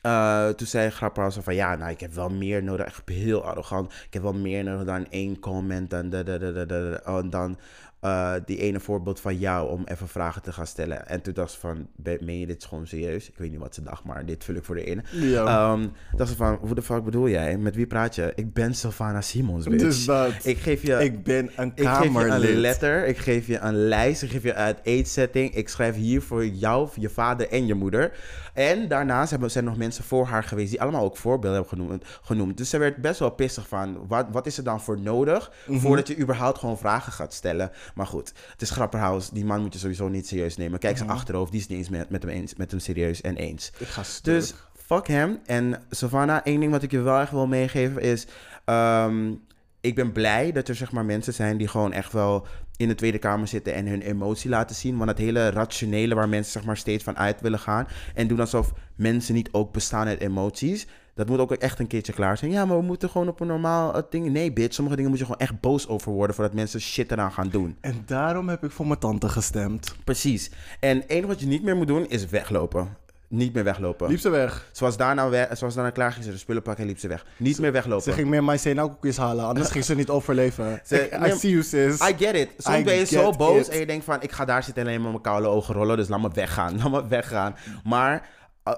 Uh, toen zei Grapperhaus van, ja, nou, ik heb wel meer nodig. Echt heel arrogant. Ik heb wel meer nodig dan één comment. En dan, dan, dan, dan, dan, dan uh, die ene voorbeeld van jou om even vragen te gaan stellen. En toen dacht ze van, meen je dit gewoon serieus? Ik weet niet wat ze dacht, maar dit vul ik voor de in. Ja. Um, dacht ze van, hoe de fuck bedoel jij? Met wie praat je? Ik ben Sylvana Simons, bitch. Dus dat. Ik geef je... Ik ben een kamerlid. Ik geef je een letter. Ik geef je een lijst. Ik geef je een eetsetting. Ik schrijf hier voor jou, voor je vader en je moeder. En daarnaast hebben, zijn er nog mensen voor haar geweest die allemaal ook voorbeelden hebben genoemd. genoemd. Dus ze werd best wel pissig van, wat, wat is er dan voor nodig mm-hmm. voordat je überhaupt gewoon vragen gaat stellen. Maar goed, het is Grapperhaus. Die man moet je sowieso niet serieus nemen. Kijk mm-hmm. zijn achterhoofd, die is niet eens met, met hem eens, met hem serieus en eens. Ik ga dus fuck hem. En Sylvana, één ding wat ik je wel echt wil meegeven is, um, ik ben blij dat er zeg maar mensen zijn die gewoon echt wel in de Tweede Kamer zitten en hun emotie laten zien. Want het hele rationele waar mensen zeg maar steeds van uit willen gaan en doen alsof mensen niet ook bestaan uit emoties. Dat moet ook echt een keertje klaar zijn. Ja, maar we moeten gewoon op een normaal uh, ding... Nee, bitch. Sommige dingen moet je gewoon echt boos over worden voordat mensen shit eraan gaan doen. En daarom heb ik voor mijn tante gestemd. Precies. En het enige wat je niet meer moet doen is weglopen. Niet meer weglopen. Liep ze weg. Ze was daarna, we- ze was daarna klaar, ging ze de spullen pakken en liep ze weg. Niet ze, meer weglopen. Ze ging meer maïzenakoekjes halen, anders ging ze niet overleven. Ze, I, I see you, sis. I get it. Soms I ben je zo boos it. En je denkt van... ik ga daar zitten en alleen maar mijn koude ogen rollen, dus laat me weggaan. Laat me weggaan. Maar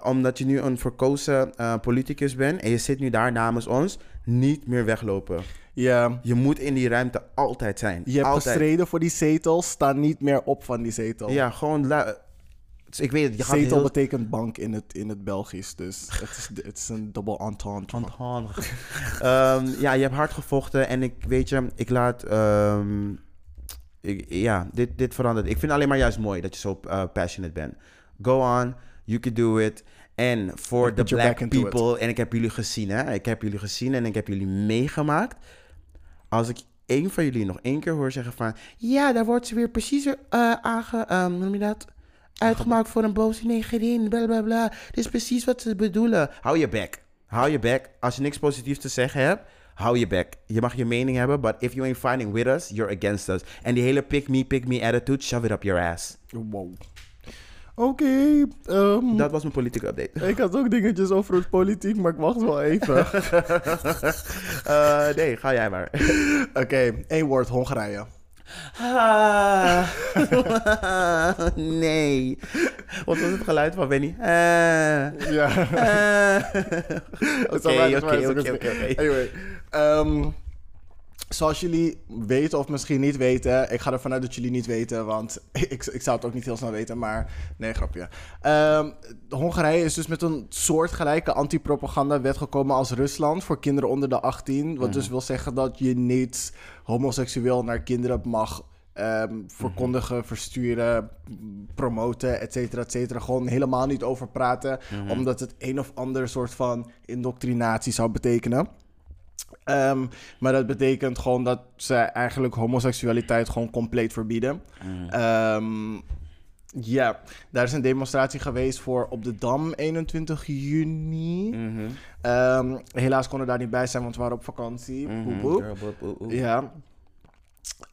omdat je nu een verkozen uh, politicus bent en je zit nu daar namens ons, niet meer weglopen. Yeah. Je moet in die ruimte altijd zijn. Je hebt altijd gestreden voor die zetel, sta niet meer op van die zetel. Ja, gewoon... La- Dus ik weet het, je gaat zetel heel... betekent bank in het, in het Belgisch, dus het is, het is een double entente. entente. um, ja, je hebt hard gevochten en ik weet je, ik laat... Um, ik, ja, dit, dit verandert. Ik vind het alleen maar juist mooi dat je zo uh, passionate bent. Go on, you can do it. En for the black people, en ik heb jullie gezien, hè. Ik heb jullie gezien en ik heb jullie meegemaakt. Als ik... één van jullie nog één keer hoor zeggen van... ja, daar wordt ze weer precies uh, aange... Um, hoe noem je dat? Uitgemaakt voor een boze negerin, bla bla bla. Dit is precies wat ze bedoelen. Hou je bek. Hou je bek. Als je niks positiefs te zeggen hebt, hou je bek. Je mag je mening hebben, but if you ain't fighting with us, you're against us. En die hele pick me, pick me attitude, shove it up your ass. Wow. Oké. Okay, um, dat was mijn politieke update. Ik had ook dingetjes over het politiek, maar ik wacht wel even. uh, nee, ga jij maar. Oké, okay, één woord, Hongarije. Ah. Nee. Wat was het geluid van Benny? Ah. Ja. Oké, oké, oké. Anyway, Um, zoals jullie weten of misschien niet weten, ik ga ervan uit dat jullie niet weten, want ik, ik zou het ook niet heel snel weten, maar nee, grapje. Um, Hongarije is dus met een soortgelijke antipropagandawet gekomen als Rusland voor kinderen onder de achttien. Wat mm-hmm. dus wil zeggen dat je niet homoseksueel naar kinderen mag Um, verkondigen, mm-hmm. versturen, promoten, et cetera, et cetera. Gewoon helemaal niet over praten. Mm-hmm. Omdat het een of ander soort van indoctrinatie zou betekenen. Um, maar dat betekent gewoon dat ze eigenlijk homoseksualiteit gewoon compleet verbieden. Ja, mm-hmm. um, yeah. Daar is een demonstratie geweest voor op de Dam eenentwintig juni. Mm-hmm. Um, helaas konden daar niet bij zijn, want we waren op vakantie. Mm-hmm. Boep, boep. Ja.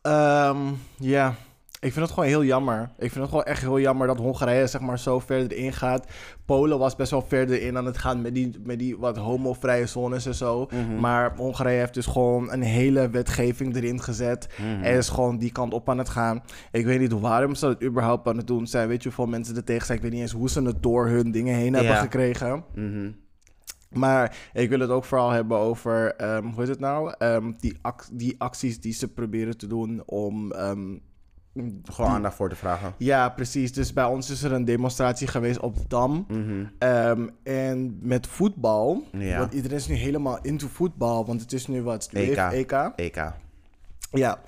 Ja, um, yeah. Ik vind het gewoon heel jammer. Ik vind het gewoon echt heel jammer dat Hongarije zeg maar zo verder in gaat. Polen was best wel verder in aan het gaan met die, met die wat homovrije zones en zo. Mm-hmm. Maar Hongarije heeft dus gewoon een hele wetgeving erin gezet. Mm-hmm. En is gewoon die kant op aan het gaan. Ik weet niet waarom ze dat überhaupt aan het doen zijn. Weet je hoeveel mensen er tegen zijn? Ik weet niet eens hoe ze het door hun dingen heen hebben yeah. gekregen. Mm-hmm. Maar ik wil het ook vooral hebben over, um, hoe heet het nou? Um, die, act- die acties die ze proberen te doen om... Um, gewoon aandacht voor te vragen. Ja, precies. Dus bij ons is er een demonstratie geweest op de Dam. Mm-hmm. Um, en met voetbal. Ja. Want iedereen is nu helemaal into voetbal. Want het is nu wat? E K. E K. E K. Ja.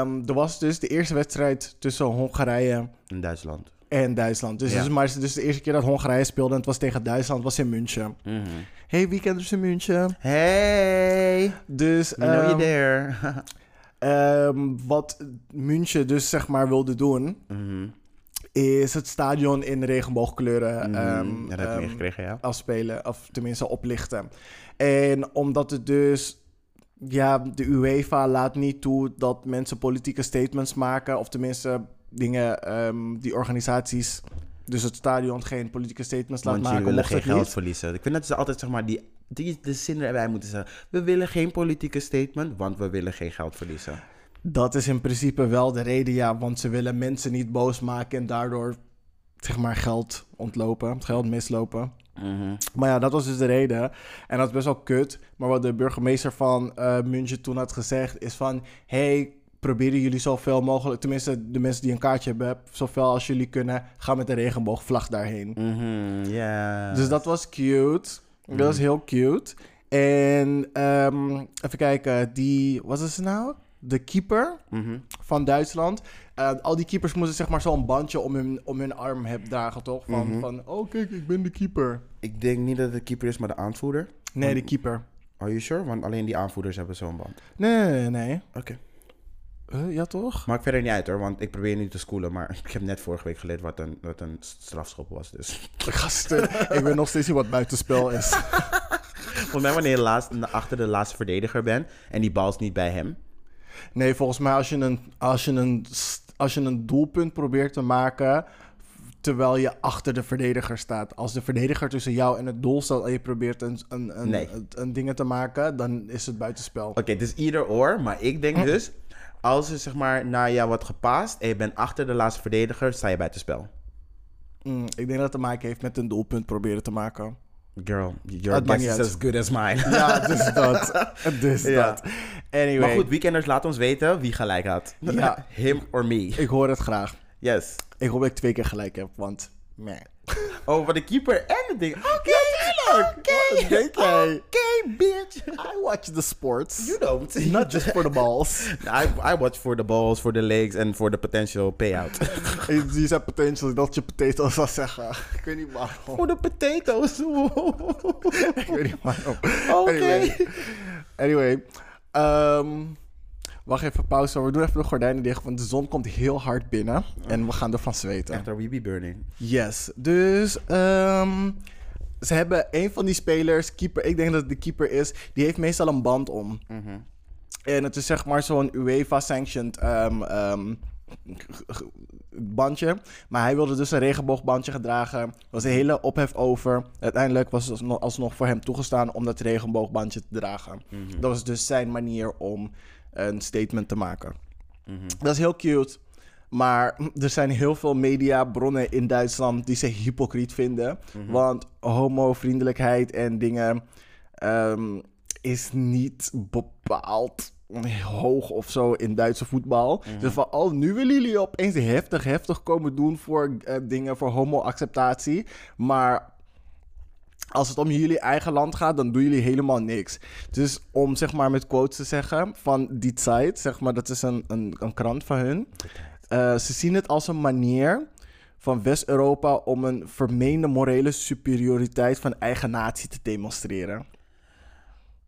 Um, er was dus de eerste wedstrijd tussen Hongarije... en Duitsland. En Duitsland. Dus, ja. dus, maar, dus de eerste keer dat Hongarije speelde en het was tegen Duitsland, was in München. Mm-hmm. Hey, weekenders in München. Hey! Dus, we um, know you there. um, wat München dus zeg maar wilde doen, mm-hmm. is het stadion in regenboogkleuren mm-hmm. um, ja, dat heb ik um, meegekregen, ja. afspelen, of tenminste oplichten. En omdat het dus... Ja, de UEFA laat niet toe dat mensen politieke statements maken, of tenminste... dingen um, die organisaties, dus het stadion, geen politieke statements laat maken. Want jullie willen geen geld verliezen. Ik vind dat ze altijd zeg maar die, die de zin erbij moeten zeggen. We willen geen politieke statement, want we willen geen geld verliezen. Dat is in principe wel de reden, ja, want ze willen mensen niet boos maken en daardoor zeg maar geld ontlopen, geld mislopen. Mm-hmm. Maar ja, dat was dus de reden. En dat is best wel kut. Maar wat de burgemeester van uh, München toen had gezegd is van, hey, proberen jullie zoveel mogelijk, tenminste de mensen die een kaartje hebben, zoveel als jullie kunnen, ga met de regenboogvlag daarheen. Mm-hmm, yeah. Dus dat was cute. Mm. Dat was heel cute. En um, even kijken, die, wat is het nou? De keeper mm-hmm. van Duitsland. Uh, al die keepers moesten zeg maar zo'n bandje om hun, om hun arm hebben dragen, toch? Van, mm-hmm. van, oh kijk, ik ben de keeper. Ik denk niet dat het de keeper is, maar de aanvoerder. Nee, want, de keeper. Are you sure? Want alleen die aanvoerders hebben zo'n band. Nee, nee, nee. Oké. Okay. Uh, ja, toch? Maakt verder niet uit, hoor. Want ik probeer niet te schoolen, maar ik heb net vorige week geleerd wat een, wat een strafschop was, dus... Gasten, ik weet nog steeds niet wat buitenspel is. Volgens mij wanneer je laatst, achter de laatste verdediger bent en die bal is niet bij hem. Nee, volgens mij als je een, als je een, als je een doelpunt probeert te maken... terwijl je achter de verdediger staat. Als de verdediger tussen jou en het doel staat en je probeert een, een, een, nee. een, een dingen te maken, dan is het buitenspel. Oké, okay, het is ieder oor, maar ik denk dus... Als er zeg maar naar jou wordt gepaast en je bent achter de laatste verdediger, sta je buitenspel. Mm, ik denk dat het te maken heeft met een doelpunt proberen te maken. Girl, your guess is as good as mine. Ja, dus dat. Dus ja. dat. Anyway. Maar goed, weekenders, laat ons weten wie gelijk had. Ja. Him or me. Ik hoor het graag. Yes. Ik hoop dat ik twee keer gelijk heb, want... Meh. Oh, van de keeper en het ding. Oké, okay, oké, okay, okay. okay, bitch. I watch the sports. You don't. Not just for the balls. I, I watch for the balls, for the legs en for the potential payout. Je zei potential, dat je potatoes zou zeggen. Ik weet niet waarom. Voor de potatoes. Ik weet niet waarom. Oké. Okay. Anyway. anyway um, wacht even, pauze. We doen even de gordijnen dicht, want de zon komt heel hard binnen. En we gaan ervan zweten. Echt, we be burning. Yes. Dus, um, ze hebben een van die spelers, keeper, ik denk dat het de keeper is, die heeft meestal een band om. Mm-hmm. En het is zeg maar zo'n UEFA-sanctioned um, um, bandje. Maar hij wilde dus een regenboogbandje gedragen. Er was een hele ophef over. Uiteindelijk was het alsnog voor hem toegestaan om dat regenboogbandje te dragen. Mm-hmm. Dat was dus zijn manier om... een statement te maken. Mm-hmm. Dat is heel cute. Maar er zijn heel veel mediabronnen in Duitsland die ze hypocriet vinden. Mm-hmm. Want homovriendelijkheid en dingen... Um, is niet bepaald hoog of zo in Duitse voetbal. Mm-hmm. Dus van, oh, nu willen jullie opeens heftig, heftig komen doen voor uh, dingen, voor homo-acceptatie. Maar als het om jullie eigen land gaat, dan doen jullie helemaal niks. Dus om, zeg maar, met quotes te zeggen van die Zeit, zeg maar, dat is een, een, een krant van hun. Uh, ze zien het als een manier van West-Europa om een vermeende morele superioriteit van eigen natie te demonstreren.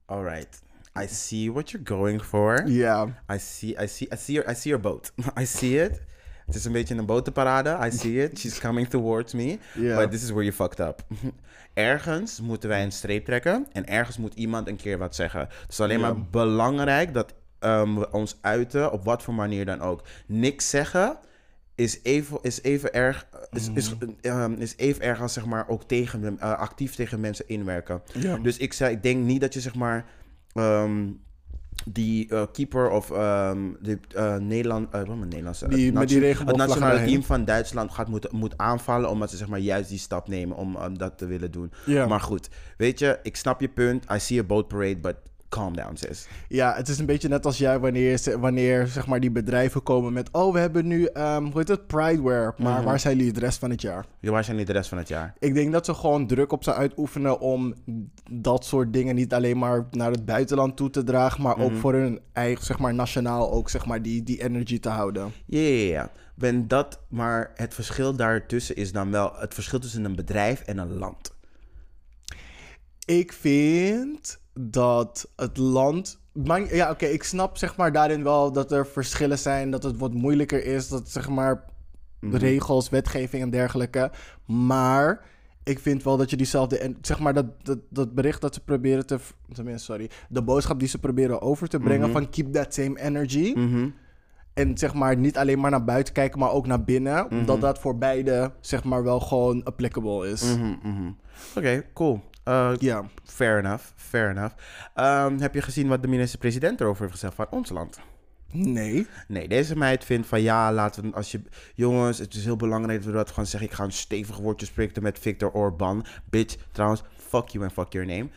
All right. I see what you're going for. Yeah. I see, I see, I see your, I see your boat. I see it. Het is een beetje een botenparade. I see it. She's coming towards me. Yeah. But this is where you fucked up. Ergens moeten wij een streep trekken. En ergens moet iemand een keer wat zeggen. Het is alleen yeah. maar belangrijk dat um, we ons uiten. Op wat voor manier dan ook. Niks zeggen is even, is even erg. Is, is, um, is even erg als, zeg maar, ook tegen, uh, actief tegen mensen inwerken. Yeah. Dus ik, zei, ik denk niet dat je, zeg maar, Um, die uh, keeper of um, de uh, Nederland, uh, Nederlandse, die, het, nationa- die het nationale team van Duitsland gaat moet, moet aanvallen, omdat ze, zeg maar, juist die stap nemen om um, dat te willen doen. Yeah. Maar goed, weet je, ik snap je punt. I see a boat parade, but calm down, sis. Ja, het is een beetje net als jij wanneer, wanneer zeg maar, die bedrijven komen met, oh, we hebben nu, um, hoe heet het, Prideware. Maar mm-hmm. waar zijn jullie de rest van het jaar? Ja, waar zijn jullie de rest van het jaar? Ik denk dat ze gewoon druk op ze uitoefenen om dat soort dingen niet alleen maar naar het buitenland toe te dragen, maar mm-hmm. ook voor hun eigen, zeg maar, nationaal ook, zeg maar, die, die energy te houden. Ja, ja, ja. Ben dat, maar het verschil daartussen is dan wel het verschil tussen een bedrijf en een land. Ik vind dat het land... Ja, oké, okay, ik snap, zeg maar, daarin wel dat er verschillen zijn, dat het wat moeilijker is, dat, zeg maar, mm-hmm. regels, wetgeving en dergelijke. Maar ik vind wel dat je diezelfde... Zeg maar, dat, dat, dat bericht dat ze proberen te... Sorry, de boodschap die ze proberen over te brengen mm-hmm. van keep that same energy. Mm-hmm. En, zeg maar, niet alleen maar naar buiten kijken, maar ook naar binnen. Mm-hmm. Omdat dat voor beide, zeg maar, wel gewoon applicable is. Mm-hmm, mm-hmm. Oké, okay, cool. Ja, uh, yeah. fair enough, fair enough. Um, heb je gezien wat de minister-president erover heeft gezegd van ons land? Nee. Nee, deze meid vindt van, ja, laten we, als je... Jongens, het is heel belangrijk dat we dat gewoon zeggen. Ik ga een stevig woordje spreken met Viktor Orbán. Bitch, trouwens, fuck you and fuck your name.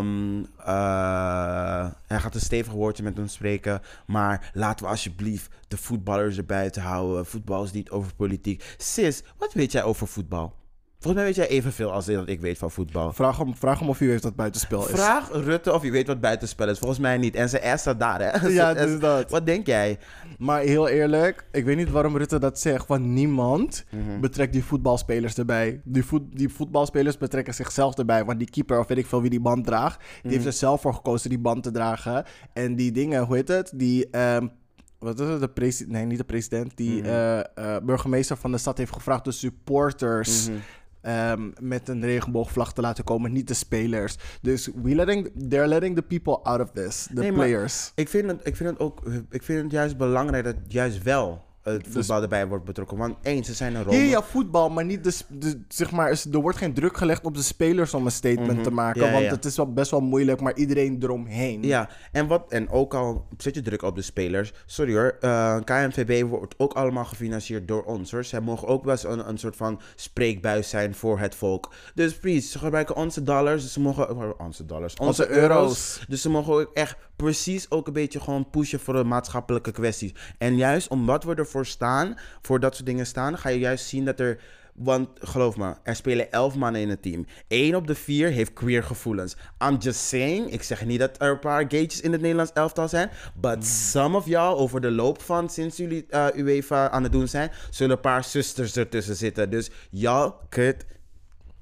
Um, uh, hij gaat een stevig woordje met hem spreken. Maar laten we alsjeblieft de voetballers erbij te houden. Voetbal is niet over politiek. Sis, wat weet jij over voetbal? Volgens mij weet jij evenveel als dat ik weet van voetbal. Vraag hem, vraag hem of hij weet wat buitenspel is. Vraag Rutte of hij weet wat buitenspel is. Volgens mij niet. En zijn ass staat daar, hè? Ja, dus is dat. Wat denk jij? Maar heel eerlijk, ik weet niet waarom Rutte dat zegt. Want niemand mm-hmm. betrekt die voetbalspelers erbij. Die, voet, die voetbalspelers betrekken zichzelf erbij. Want die keeper, of weet ik veel wie die band draagt... die mm-hmm. heeft er zelf voor gekozen die band te dragen. En die dingen, hoe heet het? Die... Um, Wat is het? De presi- nee, niet de president. Die mm-hmm. uh, uh, burgemeester van de stad heeft gevraagd de supporters... Mm-hmm. Um, met een regenboogvlag te laten komen, niet de spelers. Dus we letting, they're letting the people out of this, the nee, players. Ik vind, het, ik, vind het ook, ik vind het juist belangrijk dat juist wel het voetbal dus, erbij wordt betrokken. Want één, ze zijn een rol. Ja, ja, voetbal, maar niet de, de, zeg maar, er wordt geen druk gelegd op de spelers om een statement mm-hmm. te maken. Ja, want ja. het is wel best wel moeilijk, maar iedereen eromheen. Ja, en, wat, en ook al zet je druk op de spelers. Sorry hoor, uh, K N V B wordt ook allemaal gefinancierd door ons hoor. Zij mogen ook best een, een soort van spreekbuis zijn voor het volk. Dus please, ze gebruiken onze dollars. Dus ze mogen, onze dollars, onze, onze euro's. euro's. Dus ze mogen ook echt precies ook een beetje gewoon pushen voor de maatschappelijke kwesties. En juist omdat we ervoor staan, voor dat soort dingen staan, ga je juist zien dat er... Want geloof me, er spelen elf mannen in het team. Eén op de vier heeft queer gevoelens. I'm just saying, ik zeg niet dat er een paar gaytjes in het Nederlands elftal zijn, but mm. some of y'all over de loop van sinds jullie uh, UEFA aan het doen zijn, zullen een paar zusters ertussen zitten. Dus y'all could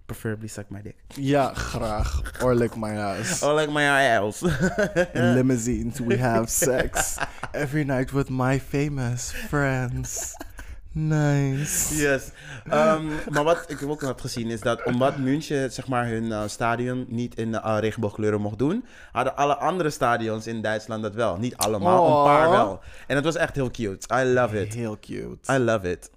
preferably suck my dick. Ja, graag. Or like my ass. Or like my ass. In limousines we have sex. Every night with my famous friends. Nice. Yes. Um, maar wat ik ook had gezien is dat omdat München, zeg maar, hun uh, stadion niet in uh, regenboogkleuren mocht doen, hadden alle andere stadions in Duitsland dat wel. Niet allemaal, aww, een paar wel. En dat was echt heel cute. I love it. Heel cute. I love it.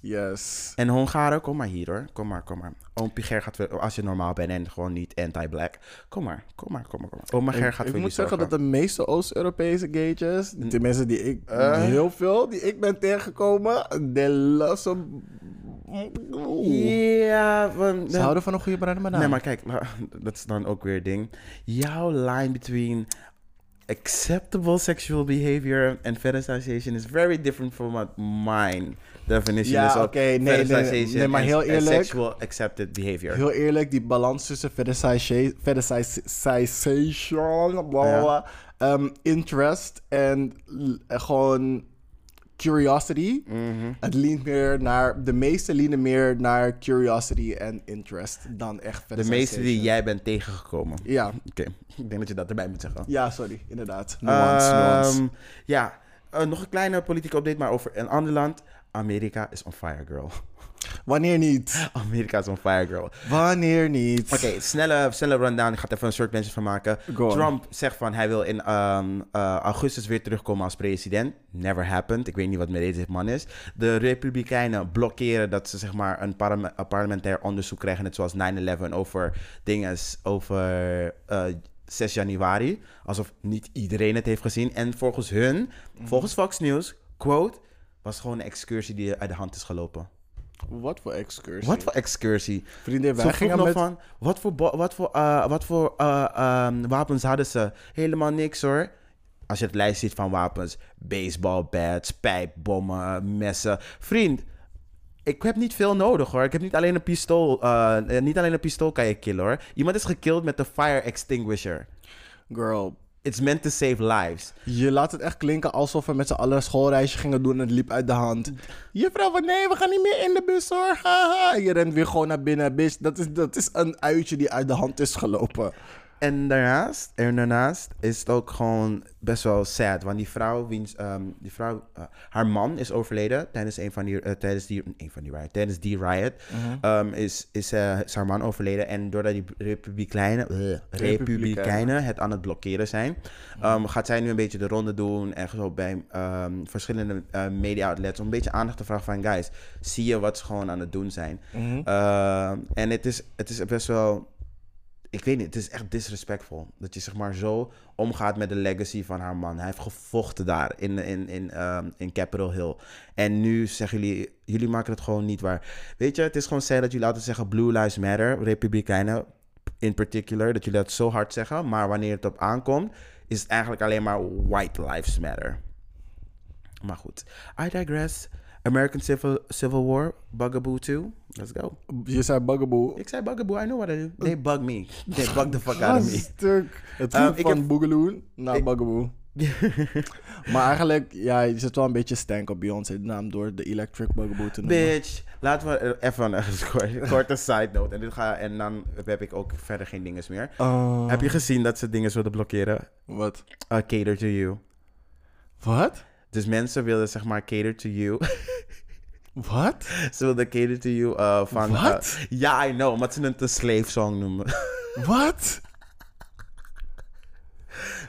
Yes. En Hongaren, kom maar hier hoor. Kom maar, kom maar. Oompje Ger gaat weer, als je normaal bent en gewoon niet anti-black. Kom maar, kom maar, kom maar. Kom maar. Oma Ger gaat weer. Ik, ik moet zeggen dat de meeste Oost-Europese gaytjes, de mensen die ik, uh, heel veel, die ik ben tegengekomen, they love some Ja, want, ze houden van een goede bruine banaan. Nee, maar kijk, maar, dat is dan ook weer het ding. Jouw line between acceptable sexual behavior and fetishization is very different from what mine definition ja, is. Ja, oké, okay, nee, nee, nee, nee, maar heel eerlijk. Sexual accepted behavior. Heel eerlijk, die balans tussen fetishization, fetishization, bla bla, ja. um, interest en uh, gewoon curiosity. Mm-hmm. Het leent meer naar, de meeste leenen meer naar curiosity en interest dan echt fetishization. De meeste die jij bent tegengekomen. Ja. Oké, okay. Ik denk dat je dat erbij moet zeggen. Ja, sorry, inderdaad. Nuance, um, nuance. Ja, uh, nog een kleine politieke update, maar over een ander land. Amerika is on fire, girl. Wanneer niet? Amerika is on fire, girl. Wanneer niet? Oké, okay, snelle, snelle rundown. Ik ga er even een short mention van maken. Trump zegt van hij wil in um, uh, augustus weer terugkomen als president. Never happened. Ik weet niet wat met deze man is. De Republikeinen blokkeren dat ze zeg maar een, parma- een parlementair onderzoek krijgen. Net zoals nine eleven over dingen over... Uh, zes januari. Alsof niet iedereen het heeft gezien. En volgens hun, mm-hmm. volgens Fox News, quote, was gewoon een excursie die uit de hand is gelopen. Wat voor excursie? Wat voor excursie? Vrienden, wij gingen nog met... van, wat voor, bo- wat voor, uh, wat voor uh, um, wapens hadden ze? Helemaal niks hoor. Als je het lijst ziet van wapens, baseball bats, pijpbommen, messen. Vriend, ik heb niet veel nodig hoor. Ik heb niet alleen een pistool. Uh, niet alleen een pistool kan je killen hoor. Iemand is gekilld met de fire extinguisher. Girl. It's meant to save lives. Je laat het echt klinken alsof we met z'n allen een schoolreisje gingen doen en het liep uit de hand. Je vrouw van nee, we gaan niet meer in de bus hoor. Haha. Je rent weer gewoon naar binnen. Bitch, dat is, dat is een uitje die uit de hand is gelopen. En daarnaast, en daarnaast is het ook gewoon best wel sad. Want die vrouw, wiens, um, die vrouw uh, haar man is overleden tijdens een van die, uh, tijdens die, een van die riot. Tijdens die riot uh-huh. um, is, is, uh, is haar man overleden. En doordat die Republikeinen, uh, Republikeinen het aan het blokkeren zijn, um, gaat zij nu een beetje de ronde doen. En zo bij um, verschillende uh, media outlets om een beetje aandacht te vragen van guys, zie je wat ze gewoon aan het doen zijn? Uh-huh. Uh, en het is, het is best wel... Ik weet niet, het is echt disrespectful. Dat je zeg maar zo omgaat met de legacy van haar man. Hij heeft gevochten daar in, in, in, um, in Capitol Hill. En nu zeggen jullie, jullie maken het gewoon niet waar. Weet je, het is gewoon sad dat jullie altijd zeggen Blue Lives Matter. Republikeinen in particular, dat jullie dat zo hard zeggen. Maar wanneer het op aankomt, is het eigenlijk alleen maar White Lives Matter. Maar goed, I digress. American Civil, Civil War, Bugaboo two. Let's go. Je zei Bugaboo. Ik zei Bugaboo, I know what I do. They bug me. They bug the fuck out of me. Stuk. Het um, van heb... Boogaloo naar ik... Bugaboo. Maar eigenlijk, ja, je zit wel een beetje stank op Beyoncé de naam door de Electric Bugaboo te noemen. Bitch, laten we even een korte, korte side note. En, dit ga, en dan heb ik ook verder geen dinges meer. Uh... Heb je gezien dat ze dingen wilden blokkeren? Wat? Uh, cater to you. Wat? Dus mensen wilden zeg maar cater to you. Wat? Ze wilden cater to you uh, van... Wat? Uh, ja, I know. Maar ze het een slave song noemen. Wat?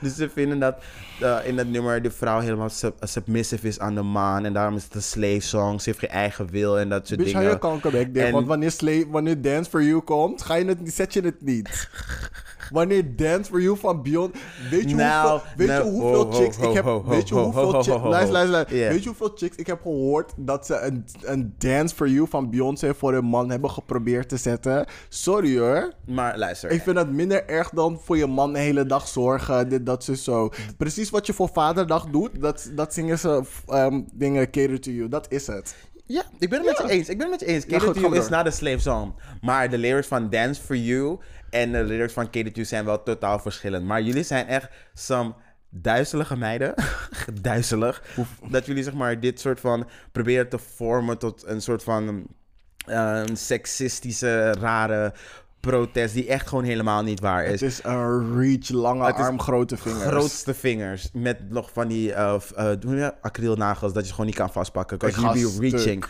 Dus ze vinden dat uh, in dat nummer de vrouw helemaal sub- submissive is aan de man. En daarom is het een slave song. Ze heeft geen eigen wil en dat soort bitch, dingen. Bitch, hou je kankerback dicht. Want wanneer, slave, wanneer Dance For You komt, ga je het, zet je het niet. Wanneer Dance For You van Beyond... Weet je nou, hoeveel, nou, hoeveel oh, chicks oh, ik heb... Oh, weet je oh, hoeveel oh, chicks... Oh, oh, luister, luister, luister. Yeah. Weet je hoeveel chicks ik heb gehoord dat ze een, een Dance For You van Beyoncé voor hun man hebben geprobeerd te zetten? Sorry hoor. Maar luister. Ik vind dat minder erg dan voor je man de hele dag zorgen. Dit, dat, zo, zo. Precies wat je voor Vaderdag doet, dat, dat zingen ze um, dingen cater to you. Dat is het. Ja, ik ben het ja. met je eens. Ik ben het met je eens. Cater ja, to You is not a slave song. Maar de lyrics van Dance For You... En de lyrics van Cater to You zijn wel totaal verschillend. Maar jullie zijn echt some duizelige meiden. Duizelig. Dat jullie zeg maar dit soort van... proberen te vormen tot een soort van... Uh, seksistische, rare... protest die echt gewoon helemaal niet waar is. Het is een reach, lange het arm, grote vingers. Grootste vingers. Met nog van die uh, uh, acrylnagels... dat je gewoon niet kan vastpakken. Because you be reaching.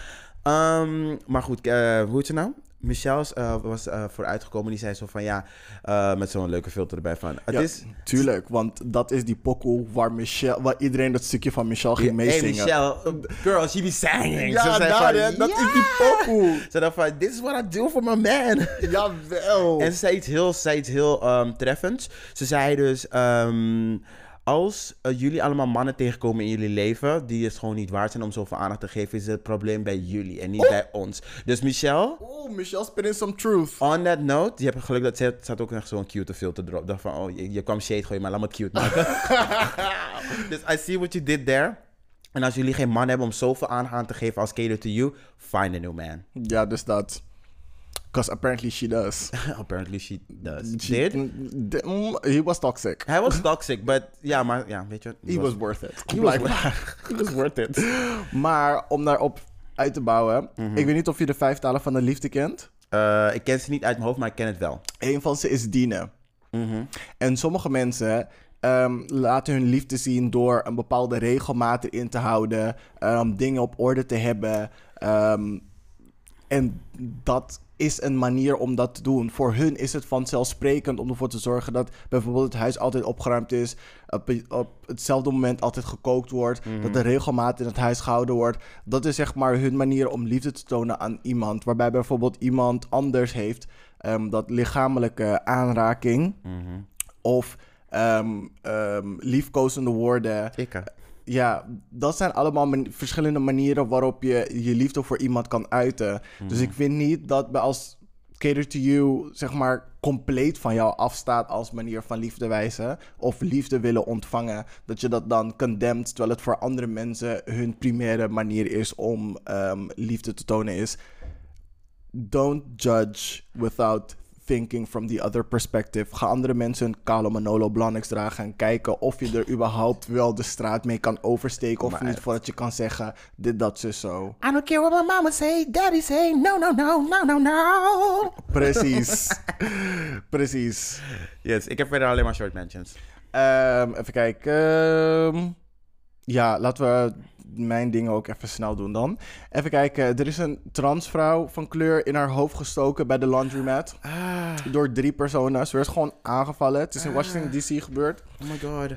Um, maar goed, uh, hoe heet ze nou? Michelle uh, was uh, vooruitgekomen. Die zei zo van ja, uh, met zo'n leuke filter erbij van. Het ja, is... Tuurlijk, want dat is die pokoe waar Michelle, waar iedereen dat stukje van Michelle ging meezingen. Hey Michelle, girl, she be singing. Ja, ze zei dat, van, ja. dat is die pokoe. Ze dacht van, this is what I do for my man. Jawel. En ze zei iets heel, zei iets heel um, treffends. Ze zei dus... Um, Als uh, jullie allemaal mannen tegenkomen in jullie leven die het gewoon niet waard zijn om zoveel aandacht te geven, is het probleem bij jullie en niet oh. bij ons. Dus Michelle... Oh, Michelle spit in some truth. On that note, je hebt geluk dat ze zat ook echt zo'n cute filter erop. Dacht van, oh, je, je kwam shade gooien, maar laat me cute maken. Dus I see what you did there. En als jullie geen man hebben om zoveel aandacht te geven als cater to you, find a new man. Ja, dus dat... Because apparently she does. Apparently she does. She did? Did mm, he was toxic. Hij was toxic, but ja, yeah, maar yeah, weet je. He was, was worth it. He was, he was worth it. Maar om daarop uit te bouwen, mm-hmm. ik weet niet of je de vijf talen van de liefde kent. Uh, ik ken ze niet uit mijn hoofd, maar ik ken het wel. Een van ze is dienen. Mm-hmm. En sommige mensen um, laten hun liefde zien door een bepaalde regelmaat in te houden, um, dingen op orde te hebben. Um, en dat is een manier om dat te doen. Voor hun is het vanzelfsprekend om ervoor te zorgen dat bijvoorbeeld het huis altijd opgeruimd is, op, op hetzelfde moment altijd gekookt wordt, mm-hmm. dat er regelmatig in het huis gehouden wordt. Dat is zeg maar hun manier om liefde te tonen aan iemand, waarbij bijvoorbeeld iemand anders heeft um, dat lichamelijke aanraking mm-hmm. of um, um, liefkozende woorden. Dikke. Ja, dat zijn allemaal man- verschillende manieren waarop je je liefde voor iemand kan uiten. Mm. Dus ik vind niet dat bij als cater to you, zeg maar, compleet van jou afstaat als manier van liefde wijzen of liefde willen ontvangen, dat je dat dan condemnt, terwijl het voor andere mensen hun primaire manier is om um, liefde te tonen is. Don't judge without thinking from the other perspective. Ga andere mensen een Kalo Manolo Blahniks dragen en kijken of je er überhaupt wel de straat mee kan oversteken of maar niet, echt. Voordat je kan zeggen dit, dat, zus, zo. I don't care what my mama say, daddy say, no, no, no, no, no, no. Precies. Precies. Yes, ik heb verder alleen maar short mentions. Um, even kijken. Um, ja, laten we mijn dingen ook even snel doen dan. Even kijken. Er is een transvrouw van kleur in haar hoofd gestoken bij de laundromat. Ah. Door drie personen. Ze werd gewoon aangevallen. Het is ah. in Washington D C gebeurd. Oh my god.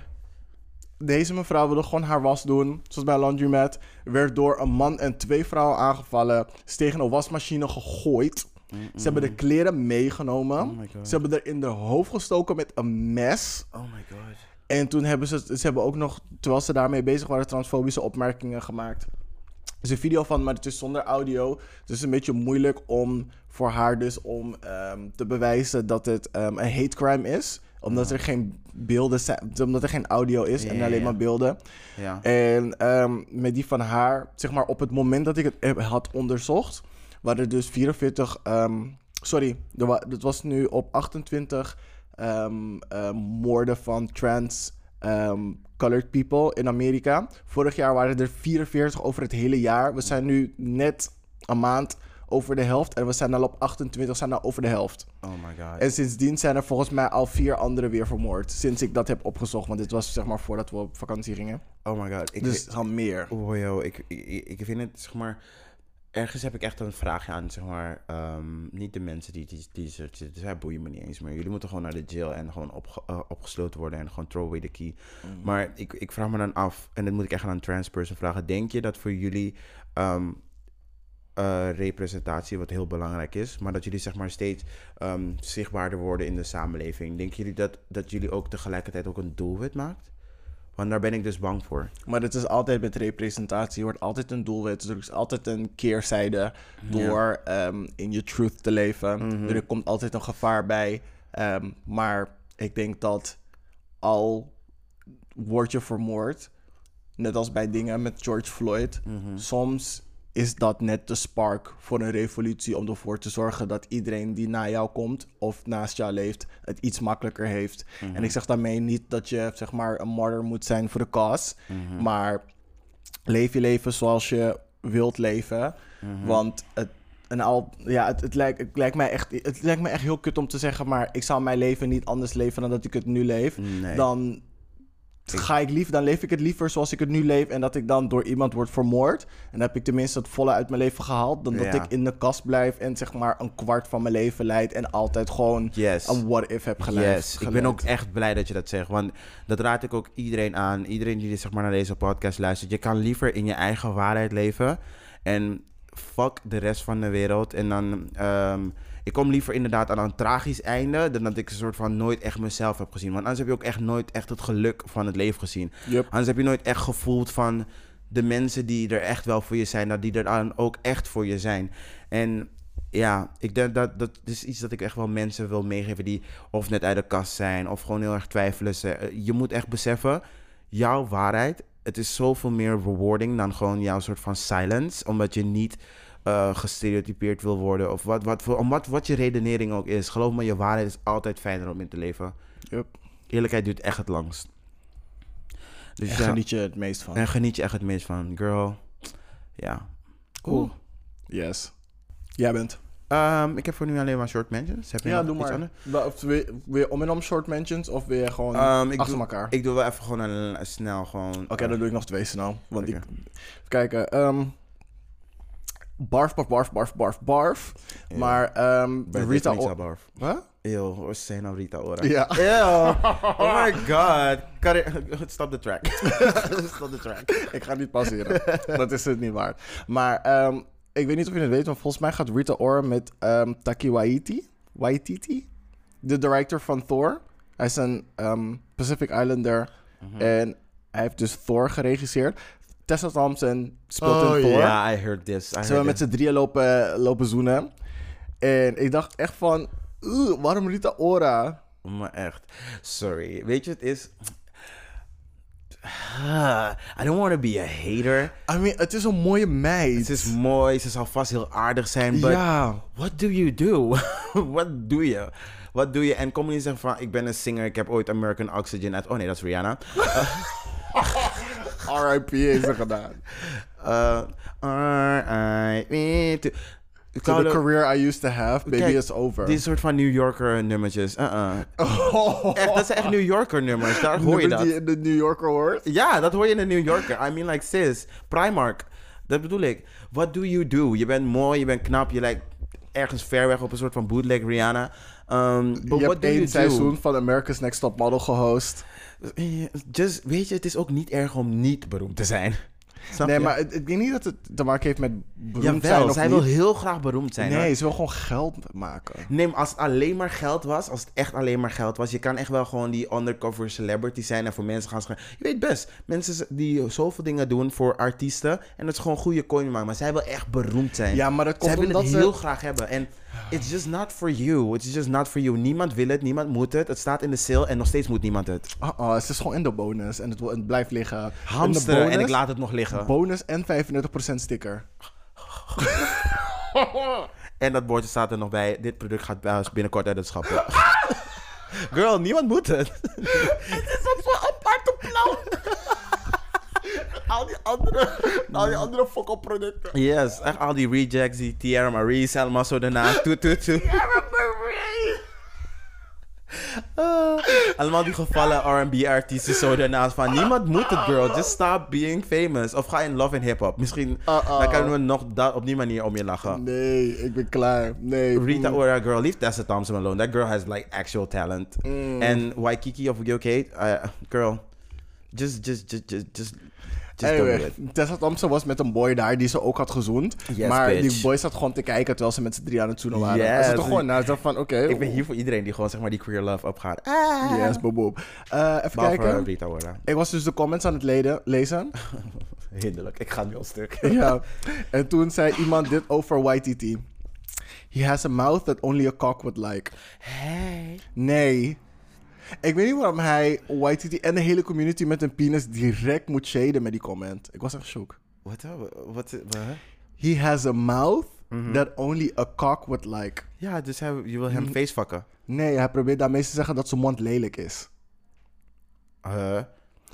Deze mevrouw wilde gewoon haar was doen. Zoals bij een laundromat. Werd door een man en twee vrouwen aangevallen. Ze tegen een wasmachine gegooid. Mm-mm. Ze hebben de kleren meegenomen. Oh my god. Ze hebben er in de hoofd gestoken met een mes. Oh my god. En toen hebben ze, ze hebben ook nog, terwijl ze daarmee bezig waren, transfobische opmerkingen gemaakt. Er is een video van, maar het is zonder audio. Dus het is een beetje moeilijk om voor haar dus om um, te bewijzen dat het um, een hate crime is. Omdat ja. er geen beelden zijn, omdat er geen audio is ja, en alleen ja. maar beelden. Ja. En um, met die van haar, zeg maar op het moment dat ik het had onderzocht, waren er dus vierenveertig, um, sorry, er wa- dat was nu op achtentwintig... Um, uh, moorden van trans um, colored people in Amerika. Vorig jaar waren er vierenveertig over het hele jaar. We zijn nu net een maand over de helft en we zijn al op achtentwintig, zijn al over de helft. Oh my god. En sindsdien zijn er volgens mij al vier anderen weer vermoord. Sinds ik dat heb opgezocht, want dit was zeg maar voordat we op vakantie gingen. Oh my god. Ik dus al meer. Oh yo, ik, ik, ik vind het zeg maar... Ergens heb ik echt een vraagje aan, zeg maar, um, niet de mensen die die, die zitten, zij boeien me niet eens meer. Jullie moeten gewoon naar de jail en gewoon op, uh, opgesloten worden en gewoon throw away the key. Mm. Maar ik, ik vraag me dan af, en dat moet ik echt aan een trans person vragen, denk je dat voor jullie um, uh, representatie, wat heel belangrijk is, maar dat jullie zeg maar steeds um, zichtbaarder worden in de samenleving, denken jullie dat, dat jullie ook tegelijkertijd ook een doelwit maakt? Want daar ben ik dus bang voor. Maar het is altijd met representatie. Je wordt altijd een doelwit. Dus er is altijd een keerzijde door ja. um, in je truth te leven. Mm-hmm. Er komt altijd een gevaar bij. Um, maar ik denk dat al word je vermoord, net als bij dingen met George Floyd, mm-hmm. soms is dat net de spark voor een revolutie om ervoor te zorgen dat iedereen die na jou komt of naast jou leeft, het iets makkelijker heeft. Mm-hmm. En ik zeg daarmee niet dat je zeg maar een martyr moet zijn voor de cause, mm-hmm. maar leef je leven zoals je wilt leven. Mm-hmm. Want het, en al, ja, het, het, lijkt, het, lijkt mij echt, het lijkt mij echt heel kut om te zeggen, maar ik zou mijn leven niet anders leven dan dat ik het nu leef. Nee. Dan... Ga ik lief, dan leef ik het liever zoals ik het nu leef en dat ik dan door iemand word vermoord. En dan heb ik tenminste het volle uit mijn leven gehaald dan dat ja. ik in de kast blijf en zeg maar een kwart van mijn leven leid en altijd gewoon yes. een what-if heb geleid. Yes. geleid. Ik ben ook echt blij dat je dat zegt, want dat raad ik ook iedereen aan. Iedereen die zeg maar naar deze podcast luistert, je kan liever in je eigen waarheid leven en fuck de rest van de wereld en dan... Um, Ik kom liever inderdaad aan een tragisch einde, dan dat ik een soort van nooit echt mezelf heb gezien. Want anders heb je ook echt nooit echt het geluk van het leven gezien. Yep. Anders heb je nooit echt gevoeld van de mensen die er echt wel voor je zijn, dat die er dan ook echt voor je zijn. En ja, ik denk dat dat is iets dat ik echt wel mensen wil meegeven die of net uit de kast zijn of gewoon heel erg twijfelen. Je moet echt beseffen, jouw waarheid, het is zoveel meer rewarding dan gewoon jouw soort van silence, omdat je niet Uh, gestereotypeerd wil worden of wat, wat, om wat, wat je redenering ook is. Geloof me, je waarheid is altijd fijner om in te leven. Yep. Eerlijkheid duurt echt het langst. Dus en ja, geniet je het meest van. En geniet je echt het meest van, girl. Ja. Cool. Yes. Jij bent. Um, ik heb voor nu alleen maar short mentions. Heb je ja, doe maar. Of weer, weer om en om short mentions of weer gewoon um, achter doe, elkaar? Ik doe wel even gewoon een, een snel gewoon... Oké, okay, uh, dan doe ik nog twee snel. Want okay. ik... Even kijken. Um, Barf, barf, barf, barf, barf, barf. Eeuw. Maar um, Rita Ora. Barf. Wat? Eeuw, wat is nou Rita Ora? Ja. Eeuw. Oh my god. It... Stop de track. Stop de track. Ik ga niet passeren. Dat is het niet waard. Maar um, ik weet niet of je het weet, maar volgens mij gaat Rita Ora met um, Taika Waititi. Waititi? De director van Thor. Hij is een um, Pacific Islander. Mm-hmm. En hij heeft dus Thor geregisseerd. Tessa Thompson speelt oh, in Thor. Ja, yeah, I heard this. I heard Ze hebben met z'n drieën lopen, lopen zoenen. En ik dacht echt van... Uh, waarom Rita Ora? Maar echt. Sorry. Weet je, het is... Uh, I don't want to be a hater. I mean, het is een mooie meid. Het is mooi. Ze zal vast heel aardig zijn. But yeah. What do you do? Wat doe je? Wat doe je? En kom niet zeggen van... Ik ben een singer. Ik heb ooit American Oxygen uit... Oh nee, dat is Rihanna. Uh, R I P heeft ze gedaan. Uh, R I P To, to the career I used to have, baby, kijk, is over. Die soort van New Yorker nummertjes. Uh-uh. Oh. Echt, dat zijn echt New Yorker nummers. Daar hoor je dat. Die in de New Yorker hoort? Ja, dat hoor je in de New Yorker. I mean, like, sis, Primark. Dat bedoel ik. What do you do? Je bent mooi, je bent knap, je lijkt ergens ver weg op een soort van bootleg Rihanna. Um, but je what hebt do één you seizoen do? Van America's Next Top Model gehost. Just, weet je, het is ook niet erg om niet beroemd te zijn. Snap nee, je? Maar ik denk niet dat het te maken heeft met beroemd ja, wel, zijn. Zij niet. Wil heel graag beroemd zijn. Nee, hoor. Ze wil gewoon geld maken. Nee, als het alleen maar geld was, als het echt alleen maar geld was, je kan echt wel gewoon die undercover celebrity zijn en voor mensen gaan schrijven. Je weet best, mensen die zoveel dingen doen voor artiesten en dat is gewoon goede coin maken, maar zij wil echt beroemd zijn. Ja, maar dat komt zij omdat ze... Zij willen het heel graag hebben en... It's just not for you. It's just not for you. Niemand wil het, niemand moet het. Het staat in de sale en nog steeds moet niemand het. Uh oh, het is gewoon in de bonus en het, het blijft liggen. Hamsteren bonus, en ik laat het nog liggen. Bonus en vijfendertig procent sticker. En dat bordje staat er nog bij. Dit product gaat binnenkort uit het schap. Girl, niemand moet het. Het is op zo'n aparte plan. Al die andere, al die andere fuck-up producten. Yes, echt al die rejects, die Tiara Marie, Selma zo daarnaast. Toet, toet, toet. Tiara Marie! Uh, allemaal die gevallen R en B-artiesten zo daarnaast van... Niemand moet het, girl. Just stop being famous. Of ga in love en hip-hop. Misschien uh-uh. dan kunnen we nog dat op die manier om je lachen. Nee, ik ben klaar. Nee. Rita Ora, girl. Leave Tessa Thompson alone. That girl has, like, actual talent. En mm. Waikiki of Yoke, uh, girl... Just, just, just, just, just, just anyway, Tessa Thompson was met een boy daar die ze ook had gezoend. Yes, maar bitch. Die boy zat gewoon te kijken terwijl ze met z'n drie aan het zoenen waren. Yes. Ze toch gewoon naar van, oké. Okay, ik ben hier voor iedereen die gewoon zeg maar die queer love opgaat. Ah. Yes, boop, boop. Uh, even Bal kijken. Rita Ora. Ik was dus de comments aan het leden, lezen. Hinderlijk, ik ga nu al stuk. Ja. En toen zei iemand dit over Waititi. He has a mouth that only a cock would like. Hey. Nee. Ik weet niet waarom hij Waititi en de hele community met een penis direct moet shaden met die comment. Ik was echt shook. Wat? Wat? He has a mouth mm-hmm. that only a cock would like. Ja, dus hij, je wil hem mm. facefucken. Nee, hij probeert daarmee te zeggen dat zijn mond lelijk is. Uh.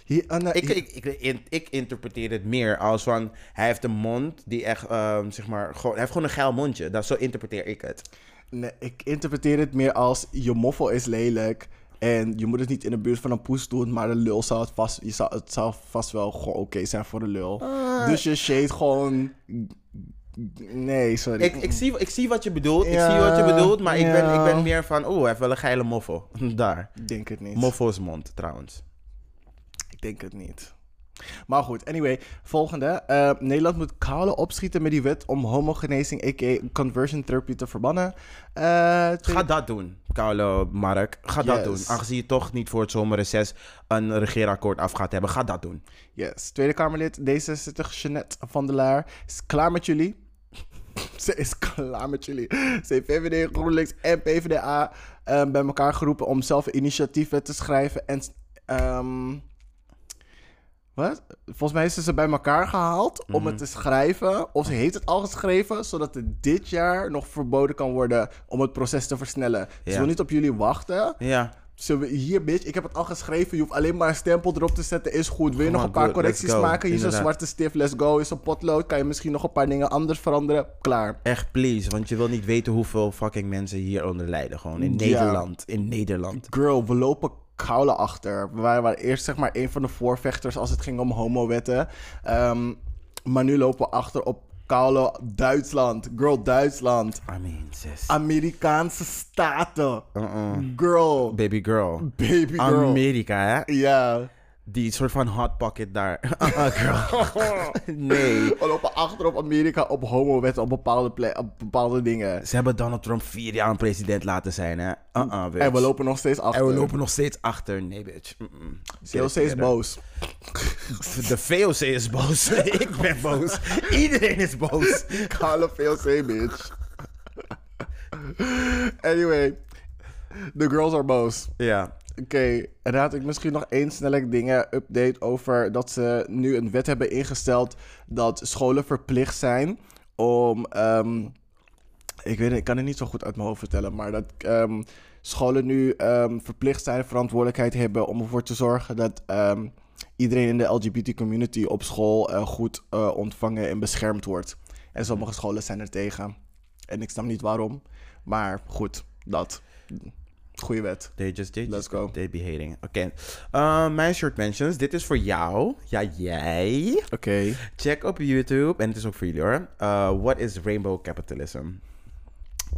He, uh, ik, he, ik, ik, ik, ik interpreteer het meer als van... Hij heeft een mond die echt, um, zeg maar... Gewoon, hij heeft gewoon een geil mondje. Dat, zo interpreteer ik het. Nee, ik interpreteer het meer als... Je moffel is lelijk... En je moet het niet in de buurt van een poes doen, maar de lul zou het vast, je zou, het zou vast wel gewoon oké zijn voor de lul. Uh, dus je shade gewoon... Nee, sorry. Ik, ik, zie, ik zie wat je bedoelt, ja, ik zie wat je bedoelt, maar ja. ik, ben, ik ben meer van... Oeh, hij heeft wel een geile moffel. Daar. Ik denk het niet. Moffel's mond, trouwens. Ik denk het niet. Maar goed, anyway, volgende. Uh, Nederland moet koude opschieten met die wet om homogenezing, a k a conversion therapy, te verbannen. Uh, Ga dat doen, Carlo Mark. Ga yes. dat doen. Aangezien je toch niet voor het zomerreces een regeerakkoord af gaat hebben. Ga dat doen. Yes. Tweede Kamerlid D zesenzestig, Jeanette van der Laar, is klaar met jullie. Ze is klaar met jullie. Ze heeft V V D, GroenLinks en P V D A uh, bij elkaar geroepen om zelf initiatieven te schrijven. En um, wat? Volgens mij is ze bij elkaar gehaald mm-hmm. om het te schrijven. Of ze heeft het al geschreven, zodat het dit jaar nog verboden kan worden om het proces te versnellen. Ja. Ze wil niet op jullie wachten. Ja. Zullen we hier, bitch, ik heb het al geschreven. Je hoeft alleen maar een stempel erop te zetten. Is goed. Wil je nog een paar correcties maken? Hier is een zwarte stift. Let's go. Hier is een potlood. Kan je misschien nog een paar dingen anders veranderen? Klaar. Echt, please. Want je wil niet weten hoeveel fucking mensen hieronder lijden. Gewoon in ja. Nederland. In Nederland. Girl, we lopen koude achter. We waren, waren eerst zeg maar een van de voorvechters als het ging om homowetten. Um, maar nu lopen we achter op koude Duitsland. Girl, Duitsland. I mean, sis. Amerikaanse staten. Uh-uh. Girl. Baby girl. Baby girl. Amerika, hè? Ja. Yeah. Die soort van hot pocket daar. Uh-uh, girl. Nee. We lopen achter op Amerika op homowetten, op bepaalde, ple- op bepaalde dingen. Ze hebben Donald Trump vier jaar een president laten zijn, hè? Uh-uh, bitch. En we lopen nog steeds achter. En we lopen nog steeds achter. Nee, bitch. Mm-mm. V O C is boos. De V O C is boos. Ik ben boos. Iedereen is boos. Kale V O C, bitch. Anyway. The girls are boos. Ja. Yeah. Oké, okay, en had ik misschien nog één snelle dingen update over dat ze nu een wet hebben ingesteld dat scholen verplicht zijn om, um, ik weet het, ik kan het niet zo goed uit mijn hoofd vertellen, maar dat um, scholen nu um, verplicht zijn, verantwoordelijkheid hebben om ervoor te zorgen dat um, iedereen in de L G B T community op school uh, goed uh, ontvangen en beschermd wordt. En sommige scholen zijn er tegen. En ik snap niet waarom, maar goed, dat... Goeie wet. They just did. Let's go. They be hating. Oké. Okay. Uh, mijn short mentions. Dit is voor jou. Ja, jij. Oké. Okay. Check op YouTube. En het is ook voor jullie hoor. Uh, what is Rainbow Capitalism?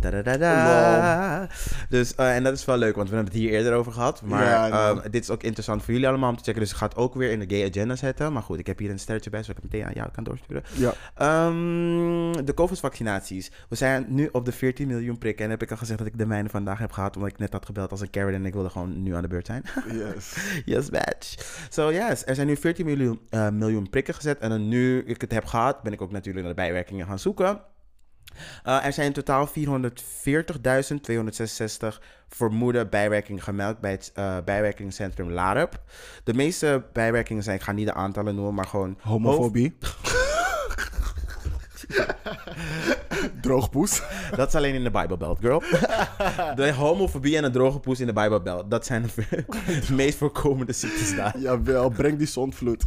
Da da da da. Dus, uh, en dat is wel leuk, want we hebben het hier eerder over gehad. Maar ja, um, dit is ook interessant voor jullie allemaal om te checken. Dus ik ga het ook weer in de gay agenda zetten. Maar goed, ik heb hier een sterretje bij, zodat ik het meteen aan jou kan doorsturen. Ja. Um, de COVID-vaccinaties. We zijn nu op de veertien miljoen prikken. En heb ik al gezegd dat ik de mijne vandaag heb gehad, omdat ik net had gebeld als een Karen en ik wilde gewoon nu aan de beurt zijn. Yes. Yes, bitch. So yes, er zijn nu veertien miljoen, uh, miljoen prikken gezet. En dan nu ik het heb gehad, ben ik ook natuurlijk naar de bijwerkingen gaan zoeken. Uh, er zijn in totaal vierhonderdveertigduizend tweehonderdzesenzestig vermoede bijwerkingen gemeld bij het uh, bijwerkingscentrum LAREP. De meeste bijwerkingen zijn, ik ga niet de aantallen noemen, maar gewoon... Homofobie. Droogpoes. Dat is alleen in de Bible Belt, girl. De homofobie en de droge poes in de Bible Belt. Dat zijn de, de meest voorkomende ziektes daar. Jawel, breng die zondvloed.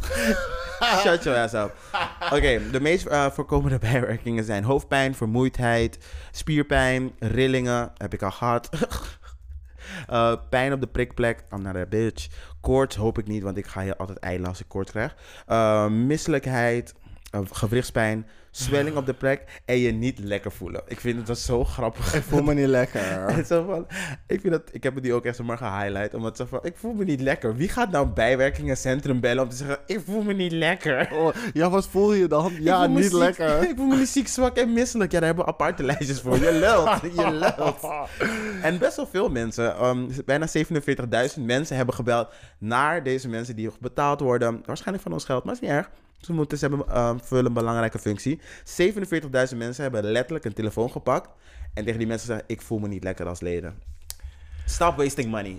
Shut your ass up. Oké, okay, de meest uh, voorkomende bijwerkingen zijn hoofdpijn, vermoeidheid, spierpijn, rillingen. Heb ik al gehad. Uh, pijn op de prikplek. I'm not a bitch. Koorts hoop ik niet, want ik ga hier altijd eilen als ik koorts krijg. Uh, misselijkheid. Uh, gewrichtspijn, zwelling op de plek en je niet lekker voelen. Ik vind het zo grappig. Ik voel me niet lekker. Zo van, ik, vind dat, ik heb die ook echt zomaar gehighlight. Omdat zo van, ik voel me niet lekker. Wie gaat nou bijwerkingencentrum bellen om te zeggen, ik voel me niet lekker. Oh, ja, wat voel je dan? Ja, niet ziek, lekker. Ik voel me niet ziek, zwak en misselijk. Ja, daar hebben we aparte lijstjes voor. Je lult. Je lult. En best wel veel mensen. Um, bijna zevenenveertigduizend mensen hebben gebeld naar deze mensen die betaald worden. Waarschijnlijk van ons geld, maar is niet erg. Ze moeten, ze hebben, uh, vullen een belangrijke functie. zevenenveertigduizend mensen hebben letterlijk een telefoon gepakt. En tegen die mensen zeggen, ik voel me niet lekker als leden. Stop wasting money.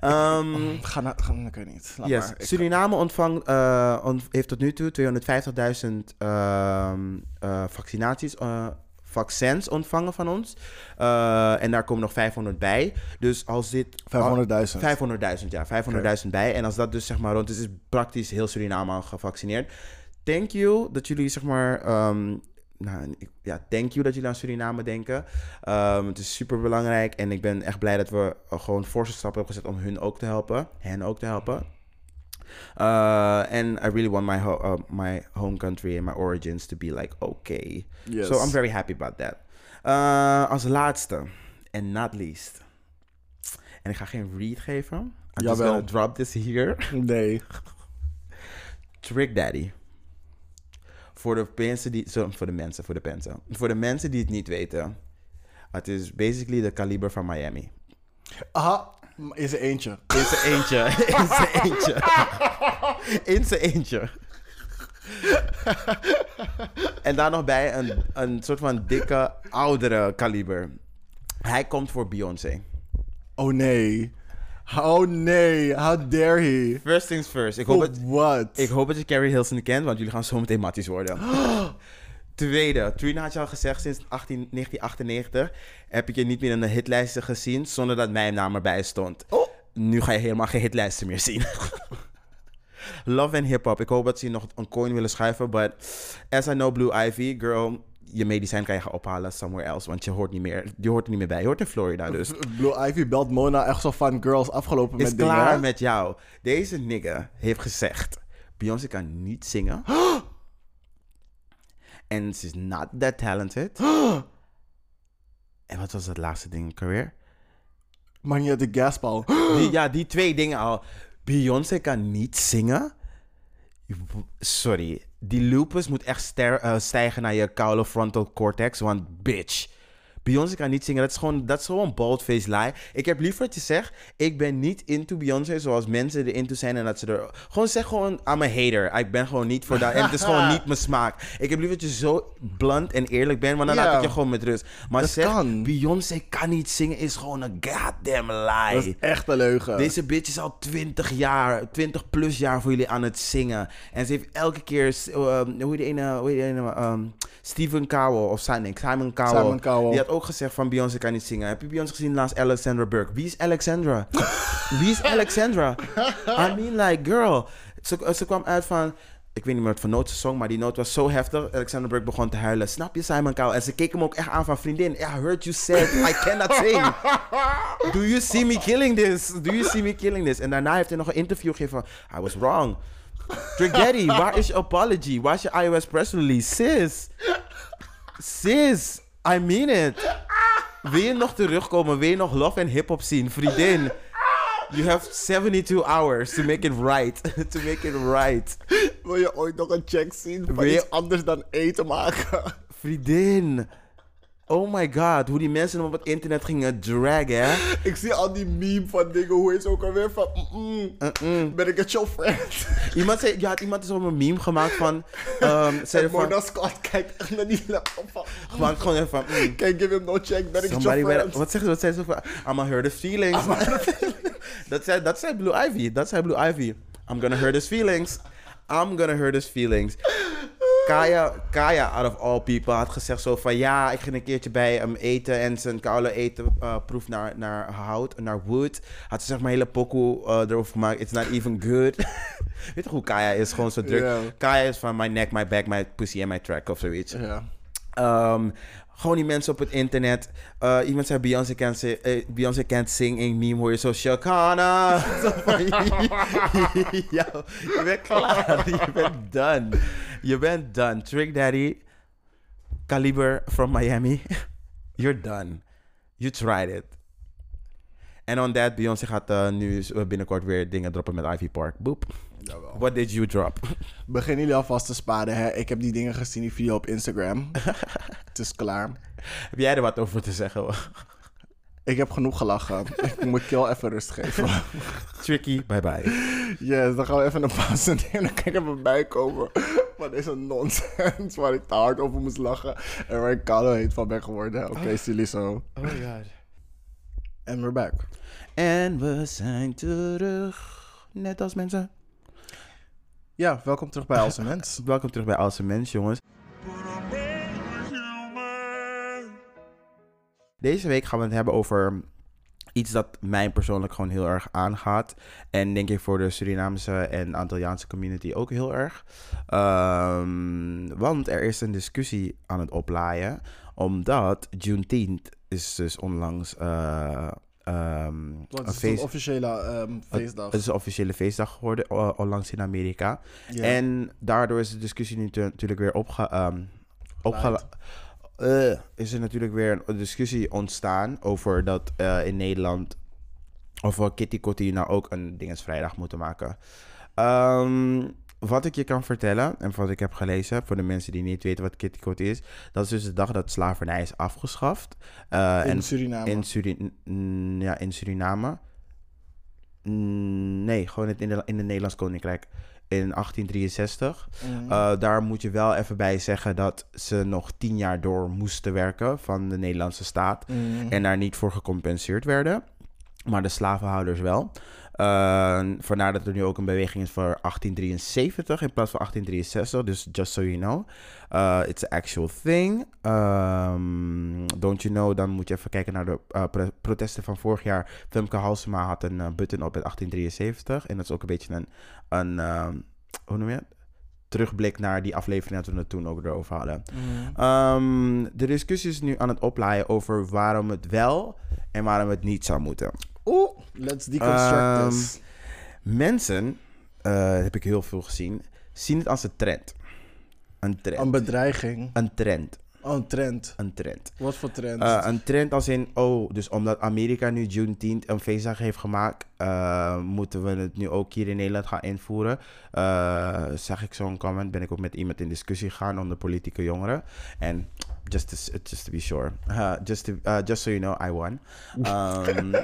um, ga naar, ga, ik weet niet. Laat yes. maar. Ik Suriname ontvangt, uh, ont, heeft tot nu toe tweehonderdvijftigduizend uh, uh, vaccinaties uh, vaccins ontvangen van ons. Uh, en daar komen nog vijfhonderd bij. Dus als dit... vijfhonderdduizend? vijfhonderdduizend, ja. vijfhonderdduizend okay. bij. En als dat dus zeg maar rond is, is praktisch heel Suriname al gevaccineerd. Thank you dat jullie zeg maar... Um, nou, ja, thank you dat jullie aan Suriname denken. Um, het is super belangrijk. En ik ben echt blij dat we gewoon forse stappen hebben gezet om hun ook te helpen. Hen ook te helpen. En uh, I really want my, ho- uh, my home country and my origins to be like, okay. Yes. So I'm very happy about that. Uh, als laatste, and not least. En ik ga geen read geven. I'm Jawel. just gonna drop this here. Nee. Trick Daddy. Voor de mensen die... Sorry, voor de mensen, voor de mensen. Voor de mensen die het niet weten. Het is basically de kaliber van Miami. Aha. In zijn eentje. In zijn eentje. In zijn eentje. In zijn eentje. En daar nog bij een, een soort van dikke, oudere kaliber. Hij komt voor Beyoncé. Oh nee. Oh nee. How dare he? First things first. Ik hoop, oh, het, what? Ik hoop dat je Carrie Hilson kent, want jullie gaan zo meteen matties worden. Tweede, Trina had je al gezegd, sinds negentien achtennegentig heb ik je niet meer in de hitlijsten gezien zonder dat mijn naam erbij stond. Oh. Nu ga je helemaal geen hitlijsten meer zien. Love and Hip Hop. Ik hoop dat ze nog een coin willen schuiven, but as I know Blue Ivy, girl, je medicijn kan je gaan ophalen somewhere else, want je hoort niet meer, je hoort er niet meer bij. Je hoort in Florida dus. Blue Ivy belt Mona echt zo van, girls, afgelopen met dingen. Is klaar dingen. Met jou. Deze nigga heeft gezegd, Beyoncé kan niet zingen. En she's not that talented. En wat was dat laatste ding in career? Mania de Gaspal. Die, ja, die twee dingen al. Beyoncé kan niet zingen? Sorry. Die lupus moet echt ster- uh, stijgen naar je koude frontal cortex. Want bitch. Beyoncé kan niet zingen. Dat is gewoon, dat is gewoon boldface lie. Ik heb liever dat je zegt, ik ben niet into Beyoncé zoals mensen er into zijn en dat ze er... Gewoon zeg gewoon, I'm a hater. Ik ben gewoon niet voor dat. En het is gewoon niet mijn smaak. Ik heb liever dat je zo blunt en eerlijk bent, want dan yeah. laat ik je gewoon met rust. Maar dat zeg, Beyoncé kan niet zingen is gewoon een goddamn lie. Dat is echt een leugen. Deze bitch is al twintig jaar, twintig plus jaar voor jullie aan het zingen. En ze heeft elke keer, uh, hoe die ene, hoe die ene, um, Stephen Cowell of Simon Cowell. Simon Cowell. Die had ook gezegd van Beyoncé kan niet zingen. Heb je Beyoncé gezien laatst? Alexandra Burke. Wie is Alexandra? Wie is Alexandra? I mean like girl. Ze, ze kwam uit van, ik weet niet meer wat voor noot ze zong, maar die noot was zo heftig. Alexandra Burke begon te huilen. Snap je Simon Cowell? En ze keek hem ook echt aan van vriendin. I heard you said I cannot sing. Do you see me killing this? Do you see me killing this? En daarna heeft hij nog een interview gegeven van I was wrong. Trick Daddy, waar is je apology? Waar is je I O S press release? Sis. Sis. I mean it. Wil je nog terugkomen? Wil je nog love en hip-hop zien? Vriendin, you have zevenentachtig hours to make it right. To make it right. Wil je ooit nog een check zien? Wil je iets anders dan eten maken? Vriendin. Oh my god, hoe die mensen op het internet gingen draggen, hè? Ik zie al die meme van dingen, hoe is ook alweer van... Mm-mm, Mm-mm. Ben ik het jouw friend? Iemand zei, ja, iemand is op een meme gemaakt van... Um, en Mona Scott kijkt echt naar die laptop van... Gewoon, gewoon even van... Mm. Can't give him no check, ben ik het jouw friend? Wat zegt ze, wat zei ze van... I'ma hurt his feelings. dat, zei, dat zei Blue Ivy, dat zei Blue Ivy. I'm gonna hurt his feelings. I'm gonna hurt his feelings. Kaya, Kaya, out of all people, had gezegd zo van... Ja, ik ging een keertje bij hem eten en zijn koude eten uh, proef naar, naar hout, naar wood. Had ze zeg maar hele pokoe uh, erover gemaakt. It's not even good. Weet toch hoe Kaya is? Gewoon zo druk. Yeah. Kaya is van my neck, my back, my pussy en my track of zoiets. Yeah. Um, gewoon die mensen op het internet. Uh, iemand zei Beyoncé can't, uh, can't sing. In meme hoor je zo Shakana. Zo van... Yo, je bent klaar. Je bent done. Je bent done. Trick Daddy, Kaliber from Miami. You're done. You tried it. En on that, Beyoncé gaat uh, nu binnenkort weer dingen droppen met Ivy Park. Boep. Jawel. What did you drop? Begin jullie alvast te sparen, hè. Ik heb die dingen gezien, die video op Instagram. Het is klaar. Heb jij er wat over te zeggen? Ik heb genoeg gelachen. Ik moet mijn keel even rust geven. Tricky, bye bye. Yes, dan gaan we even een pauze nemen en dan kijken we erbij komen. Wat is een nonsens waar ik te hard over moest lachen. En waar ik kalo heet van ben geworden. Oké, okay, oh. Silly zo. Oh my god. En we're back. En we zijn terug. Net als mensen. Ja, welkom terug bij Als een Mens. Welkom terug bij Als een Mens, jongens. Deze week gaan we het hebben over iets dat mij persoonlijk gewoon heel erg aangaat. En denk ik voor de Surinaamse en Antilliaanse community ook heel erg. Um, want er is een discussie aan het oplaaien. Omdat Juneteenth is dus onlangs... Uh, Um, het is feest... een officiële um, feestdag. Het is een officiële feestdag geworden, uh, onlangs in Amerika. Yeah. En daardoor is de discussie nu te, natuurlijk weer opge... Um, opge- uh, is er natuurlijk weer een discussie ontstaan over dat uh, in Nederland... of we Kitty Kotti nou ook een dingensvrijdag moeten maken. Um, wat ik je kan vertellen en wat ik heb gelezen, voor de mensen die niet weten wat Kittikot is, dat is dus de dag dat slavernij is afgeschaft. Uh, in en Suriname? In Suri- mm, ja, in Suriname. Mm, nee, gewoon in het in Nederlands Koninkrijk. In achttien drieënzestig. Mm. Uh, daar moet je wel even bij zeggen dat ze nog tien jaar door moesten werken van de Nederlandse staat. Mm. En daar niet voor gecompenseerd werden. Maar de slavenhouders wel. Uh, vandaar dat er nu ook een beweging is voor achttien drieënzeventig in plaats van achttien drieënzestig. Dus just so you know. Uh, it's an actual thing. Um, don't you know? Dan moet je even kijken naar de uh, pro- protesten van vorig jaar. Femke Halsema had een uh, button op in achttien drieënzeventig. En dat is ook een beetje een... een uh, hoe noem je het? Terugblik naar die aflevering dat we het toen ook erover hadden. Mm. Um, de discussie is nu aan het oplaaien over waarom het wel en waarom het niet zou moeten. Oeh, let's deconstruct um, this. Mensen, uh, heb ik heel veel gezien, zien het als een trend. Een trend. Een bedreiging. Een trend. Oh, een trend. Een trend. Wat voor trend? Uh, een trend als in, oh, dus omdat Amerika nu Juneteenth een feestdag heeft gemaakt, uh, moeten we het nu ook hier in Nederland gaan invoeren. Uh, zag ik zo'n comment, ben ik ook met iemand in discussie gegaan onder politieke jongeren. En just to, just to be sure, uh, just, to, uh, just so you know, I won. Um,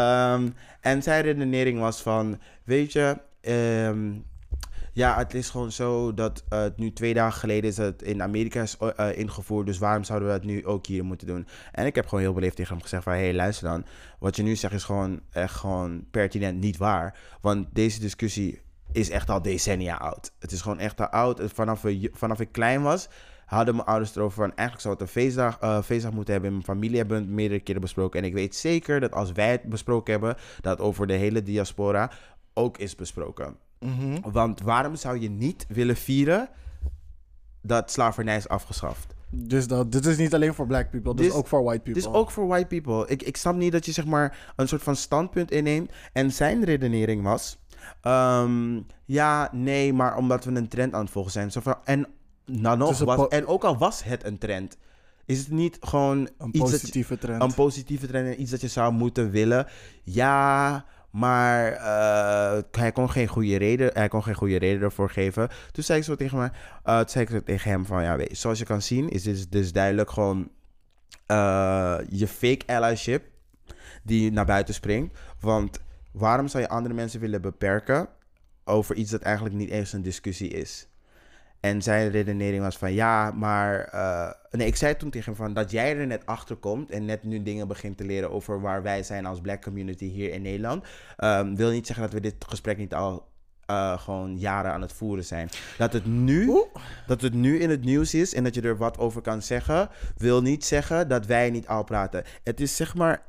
um, en zijn redenering was van, weet je... Um, ja, het is gewoon zo dat uh, nu twee dagen geleden is het in Amerika is, uh, ingevoerd. Dus waarom zouden we dat nu ook hier moeten doen? En ik heb gewoon heel beleefd tegen hem gezegd van... hé, hey, luister dan. Wat je nu zegt is gewoon echt gewoon pertinent niet waar. Want deze discussie is echt al decennia oud. Het is gewoon echt al oud. Vanaf, we, vanaf ik klein was... hadden mijn ouders erover van, eigenlijk zou het een feestdag, uh, feestdag moeten hebben. In mijn familie hebben we het meerdere keren besproken. En ik weet zeker dat als wij het besproken hebben... dat over de hele diaspora ook is besproken. Mm-hmm. Want waarom zou je niet willen vieren dat slavernij is afgeschaft? Dus dat, dit is niet alleen voor black people, dit is ook voor white people. Dit is ook voor white people. Ik, ik snap niet dat je zeg maar een soort van standpunt inneemt. En zijn redenering was... Um, ja, nee, maar omdat we een trend aan het volgen zijn. Zo van, en, nou nog, was, po- en ook al was het een trend... is het niet gewoon... Een iets positieve je, trend. Een positieve trend en iets dat je zou moeten willen. Ja... Maar uh, hij, kon geen goede reden, hij kon geen goede reden ervoor geven. Toen zei ik zo tegen, mij, uh, toen zei ik zo tegen hem van... ja, weet, zoals je kan zien is dit dus duidelijk gewoon... Uh, je fake allyship die naar buiten springt. Want waarom zou je andere mensen willen beperken... over iets dat eigenlijk niet eens een discussie is? En zijn redenering was van... ja, maar... Uh, nee, ik zei toen tegen hem van... dat jij er net achter komt... en net nu dingen begint te leren... over waar wij zijn als black community hier in Nederland... Um, wil niet zeggen dat we dit gesprek niet al... Uh, gewoon jaren aan het voeren zijn. Dat het, nu, dat het nu in het nieuws is... en dat je er wat over kan zeggen... wil niet zeggen dat wij niet al praten. Het is zeg maar...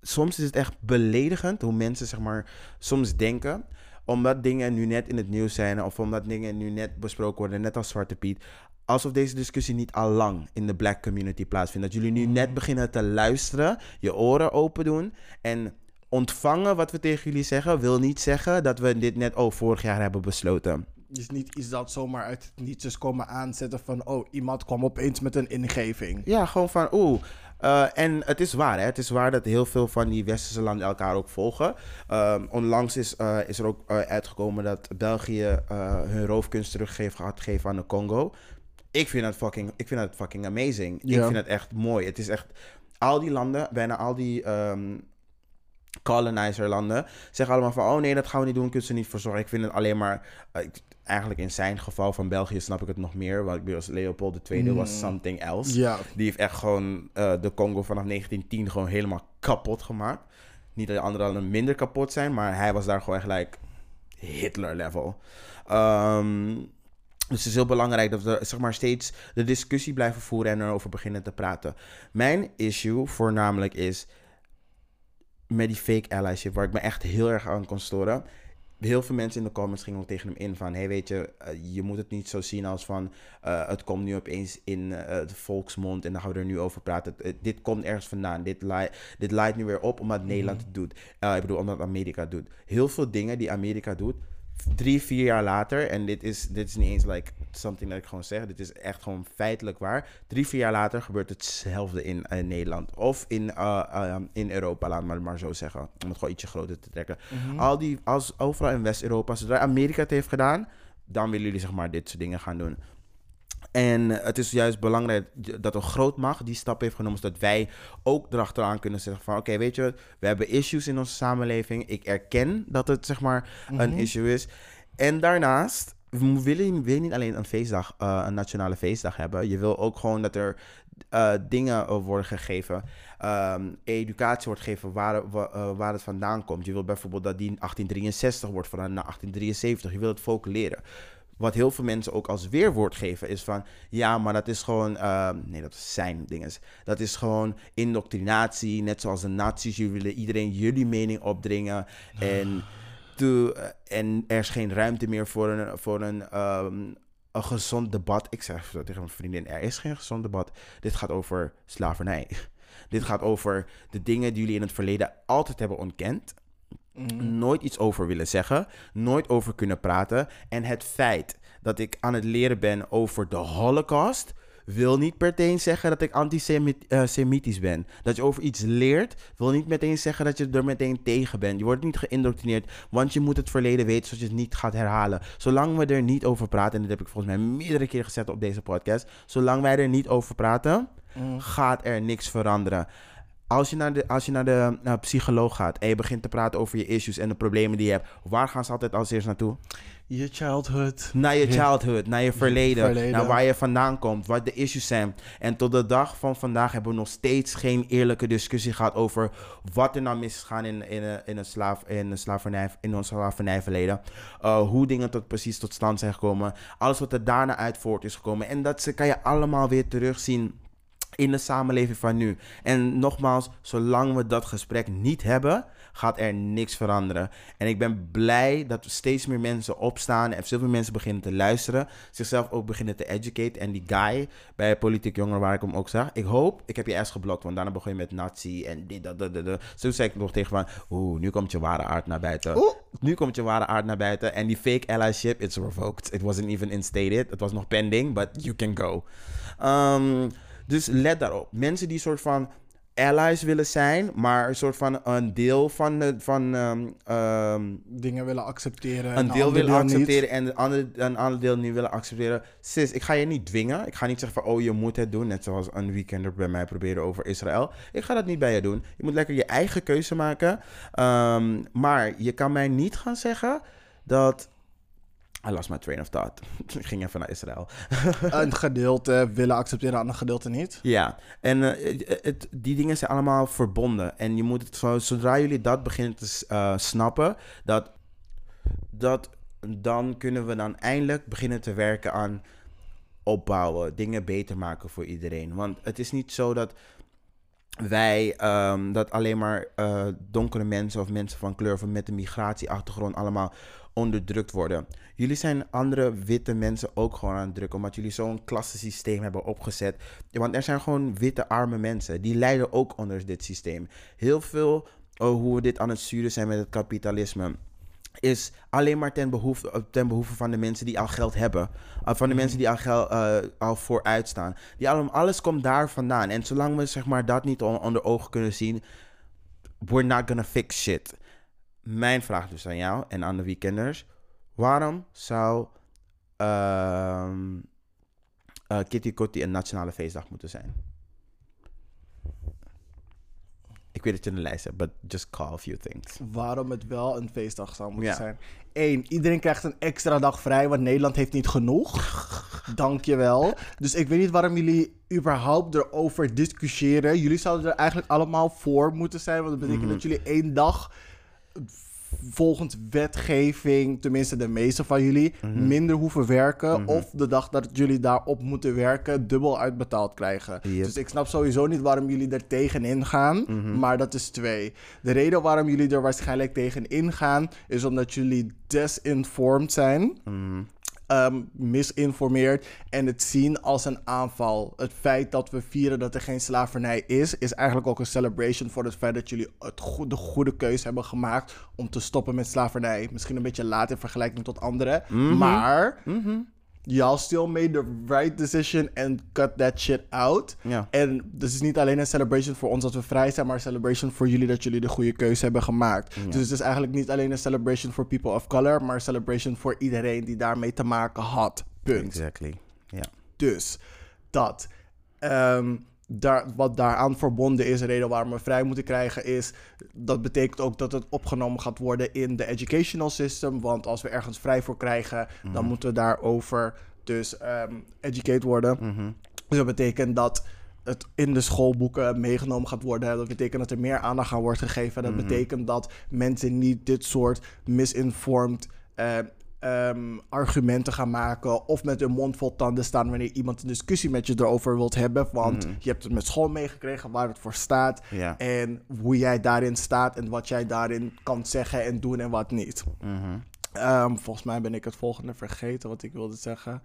soms is het echt beledigend... hoe mensen zeg maar soms denken... omdat dingen nu net in het nieuws zijn... of omdat dingen nu net besproken worden... net als Zwarte Piet... alsof deze discussie niet al lang in de black community plaatsvindt. Dat jullie nu net beginnen te luisteren... je oren open doen... en ontvangen wat we tegen jullie zeggen... wil niet zeggen dat we dit net... oh, vorig jaar hebben besloten. Dus niet iets dat zomaar uit het niets is komen aanzetten... van, oh, iemand kwam opeens met een ingeving. Ja, gewoon van, oeh... Uh, en het is waar, hè? Het is waar dat heel veel van die westerse landen elkaar ook volgen. Uh, onlangs is, uh, is er ook uh, uitgekomen dat België uh, hun roofkunst teruggeeft had gegeven aan de Congo. Ik vind dat fucking, ik vind dat fucking amazing. Yeah. Ik vind dat echt mooi. Het is echt, al die landen, bijna al die um, colonizer landen, zeggen allemaal van, oh nee, dat gaan we niet doen, kunnen ze niet voor zorgen. Ik vind het alleen maar... Uh, ik, Eigenlijk in zijn geval van België snap ik het nog meer. Want ik bedoel, Leopold de Tweede mm. was something else. Yeah. Die heeft echt gewoon uh, de Congo vanaf negentien tien gewoon helemaal kapot gemaakt. Niet dat de andere landen minder kapot zijn, maar hij was daar gewoon echt like Hitler level. Um, dus het is heel belangrijk dat we zeg maar, steeds de discussie blijven voeren en erover beginnen te praten. Mijn issue voornamelijk is met die fake allyship, waar ik me echt heel erg aan kon storen. Heel veel mensen in de comments gingen ook tegen hem in van... hey, weet je, uh, je moet het niet zo zien als van... Uh, het komt nu opeens in uh, de volksmond en dan gaan we er nu over praten. Uh, dit komt ergens vandaan. Dit, li- dit laait nu weer op omdat Nederland het doet. Uh, ik bedoel, omdat Amerika het doet. Heel veel dingen die Amerika doet... drie, vier jaar later, en dit is, dit is niet eens like something dat ik gewoon zeg, dit is echt gewoon feitelijk waar. Drie, vier jaar later gebeurt hetzelfde in uh, Nederland. Of in, uh, uh, in Europa, laat maar, maar zo zeggen. Om het gewoon ietsje groter te trekken. Mm-hmm. Al die, als overal in West-Europa, zodra Amerika het heeft gedaan, dan willen jullie zeg maar dit soort dingen gaan doen. En het is juist belangrijk dat een grootmacht die stap heeft genomen, zodat wij ook erachteraan kunnen zeggen van, oké, okay, weet je, we hebben issues in onze samenleving. Ik erken dat het, zeg maar, mm-hmm. een issue is. En daarnaast, we willen, willen niet alleen een feestdag, uh, een nationale feestdag hebben. Je wil ook gewoon dat er uh, dingen worden gegeven, um, educatie wordt gegeven waar, wa, uh, waar het vandaan komt. Je wil bijvoorbeeld dat die in achttien drieënzestig wordt van naar achttien drieënzeventig. Je wil het volk leren. Wat heel veel mensen ook als weerwoord geven is van, ja, maar dat is gewoon, uh, nee, dat zijn dingen. Dat is gewoon indoctrinatie, net zoals de nazi's. Jullie willen iedereen jullie mening opdringen. En, to, uh, en er is geen ruimte meer voor een, voor een, um, een gezond debat. Ik zeg dat tegen mijn vriendin, er is geen gezond debat. Dit gaat over slavernij. Dit gaat over de dingen die jullie in het verleden altijd hebben ontkend. Mm. Nooit iets over willen zeggen, nooit over kunnen praten. En het feit dat ik aan het leren ben over de Holocaust wil niet meteen zeggen dat ik antisemitisch uh, ben. Dat je over iets leert wil niet meteen zeggen dat je er meteen tegen bent. Je wordt niet geïndoctrineerd, want je moet het verleden weten zodat je het niet gaat herhalen. Zolang we er niet over praten, en dat heb ik volgens mij meerdere keer gezegd op deze podcast, zolang wij er niet over praten, mm. gaat er niks veranderen. Als je naar de, als je naar de uh, psycholoog gaat en je begint te praten over je issues en de problemen die je hebt, waar gaan ze altijd als eerst naartoe? Je childhood. Naar je childhood, naar je verleden, verleden. Naar waar je vandaan komt, wat de issues zijn. En tot de dag van vandaag hebben we nog steeds geen eerlijke discussie gehad over wat er nou misgaan in, in, in, een slaaf, in, een slavernij, in ons slavernijverleden. Uh, hoe dingen tot, precies tot stand zijn gekomen. Alles wat er daarna uit voort is gekomen. En dat kan je allemaal weer terugzien in de samenleving van nu. En nogmaals, zolang we dat gesprek niet hebben, gaat er niks veranderen. En ik ben blij dat steeds meer mensen opstaan en steeds meer mensen beginnen te luisteren, zichzelf ook beginnen te educate. En die guy bij Politiek Jongeren, waar ik hem ook zag, ik hoop, ik heb je ass geblokt, want daarna begon je met nazi en dit, dat, dat, dat. Zo zei ik nog tegen van, oeh, nu komt je ware aard naar buiten. Oeh. Nu komt je ware aard naar buiten. En die fake allyship, it's revoked. It wasn't even instated. Het was nog pending, but you can go. Ehm... Um, Dus let daarop. Mensen die soort van allies willen zijn, maar een soort van een deel van... De, van um, um, dingen willen accepteren. Een deel willen accepteren en een ander, een ander deel niet willen accepteren. Sis, ik ga je niet dwingen. Ik ga niet zeggen van, oh, je moet het doen. Net zoals een weekender bij mij proberen over Israël. Ik ga dat niet bij je doen. Je moet lekker je eigen keuze maken. Um, maar je kan mij niet gaan zeggen dat... I lost my train of thought. Ik ging even naar Israël. Een gedeelte willen accepteren, een ander gedeelte niet. Ja, en uh, het, het, die dingen zijn allemaal verbonden. En je moet het zo, zodra jullie dat beginnen te uh, snappen, dat, dat, dan kunnen we dan eindelijk beginnen te werken aan opbouwen, dingen beter maken voor iedereen. Want het is niet zo dat wij, um, dat alleen maar uh, donkere mensen of mensen van kleur of met een migratieachtergrond allemaal onderdrukt worden. Jullie zijn andere witte mensen ook gewoon aan het drukken, omdat jullie zo'n klassensysteem hebben opgezet. Want er zijn gewoon witte arme mensen, die lijden ook onder dit systeem. Heel veel, oh, hoe we dit aan het sturen zijn met het kapitalisme, is alleen maar ten behoeve, ten behoeve van de mensen die al geld hebben. Van de mensen die al, geld, uh, al vooruit staan. Die allemaal, alles komt daar vandaan. En zolang we zeg maar, dat niet onder ogen kunnen zien, we're not gonna fix shit. Mijn vraag dus aan jou en aan de weekenders. Waarom zou uh, uh, Kitty Kotti een nationale feestdag moeten zijn? Ik weet dat je een lijst hebt, but just call a few things. Waarom het wel een feestdag zou moeten ja. zijn? Eén, iedereen krijgt een extra dag vrij, want Nederland heeft niet genoeg. Dankjewel. Dus ik weet niet waarom jullie überhaupt erover discussiëren. Jullie zouden er eigenlijk allemaal voor moeten zijn, want dat betekent mm-hmm. dat jullie één dag volgens wetgeving, tenminste de meeste van jullie, mm-hmm. minder hoeven werken. Mm-hmm. Of de dag dat jullie daarop moeten werken, dubbel uitbetaald krijgen. Yep. Dus ik snap sowieso niet waarom jullie er tegenin gaan. Mm-hmm. Maar dat is twee. De reden waarom jullie er waarschijnlijk tegenin gaan, is omdat jullie desinformed zijn. Mm-hmm. um, misinformeert en het zien als een aanval. Het feit dat we vieren dat er geen slavernij is, is eigenlijk ook een celebration voor het feit dat jullie het go- de goede keuze hebben gemaakt om te stoppen met slavernij. Misschien een beetje laat in vergelijking tot anderen, mm-hmm. maar... Mm-hmm. Y'all still made the right decision and cut that shit out. Ja. En dus het is niet alleen een celebration voor ons dat we vrij zijn, maar een celebration voor jullie dat jullie de goede keuze hebben gemaakt. Ja. Dus het is eigenlijk niet alleen een celebration voor people of color, maar een celebration voor iedereen die daarmee te maken had. Punt. Exactly. Ja. Dus dat. Um, Daar, wat daaraan verbonden is, de reden waarom we vrij moeten krijgen is... dat betekent ook dat het opgenomen gaat worden in de educational system. Want als we ergens vrij voor krijgen, mm-hmm. dan moeten we daarover dus um, educate worden. Mm-hmm. Dus dat betekent dat het in de schoolboeken meegenomen gaat worden. Dat betekent dat er meer aandacht aan wordt gegeven. Dat mm-hmm. betekent dat mensen niet dit soort misinformed... Uh, Um, argumenten gaan maken of met hun mond vol tanden staan wanneer iemand een discussie met je erover wilt hebben, want mm. je hebt het met school meegekregen waar het voor staat ja. en hoe jij daarin staat en wat jij daarin kan zeggen en doen en wat niet. Mm-hmm. Um, volgens mij ben ik het volgende vergeten wat ik wilde zeggen.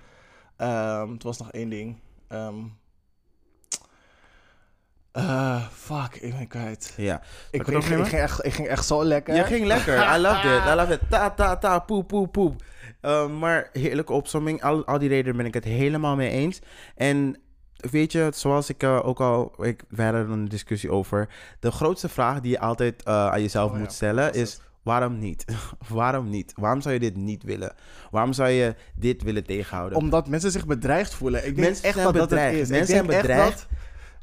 Um, het was nog één ding. Um, Uh, fuck, ik ben kwijt. Ja. Ik, ik, ging, ik, ging echt, ik ging echt zo lekker. Je ging lekker. I love it. I love it. Ta, ta, ta, poep, poep, poep. Uh, maar heerlijke opzomming. Al, al die redenen ben ik het helemaal mee eens. En weet je, zoals ik uh, ook al... Ik, we hadden een discussie over. De grootste vraag die je altijd uh, aan jezelf oh, moet ja, stellen is... Het. Waarom niet? Waarom niet? Waarom zou je dit niet willen? Waarom zou je dit willen tegenhouden? Omdat mensen zich bedreigd voelen. Ik mensen denk echt dat bedreigd. dat het is. Mensen zijn bedreigd.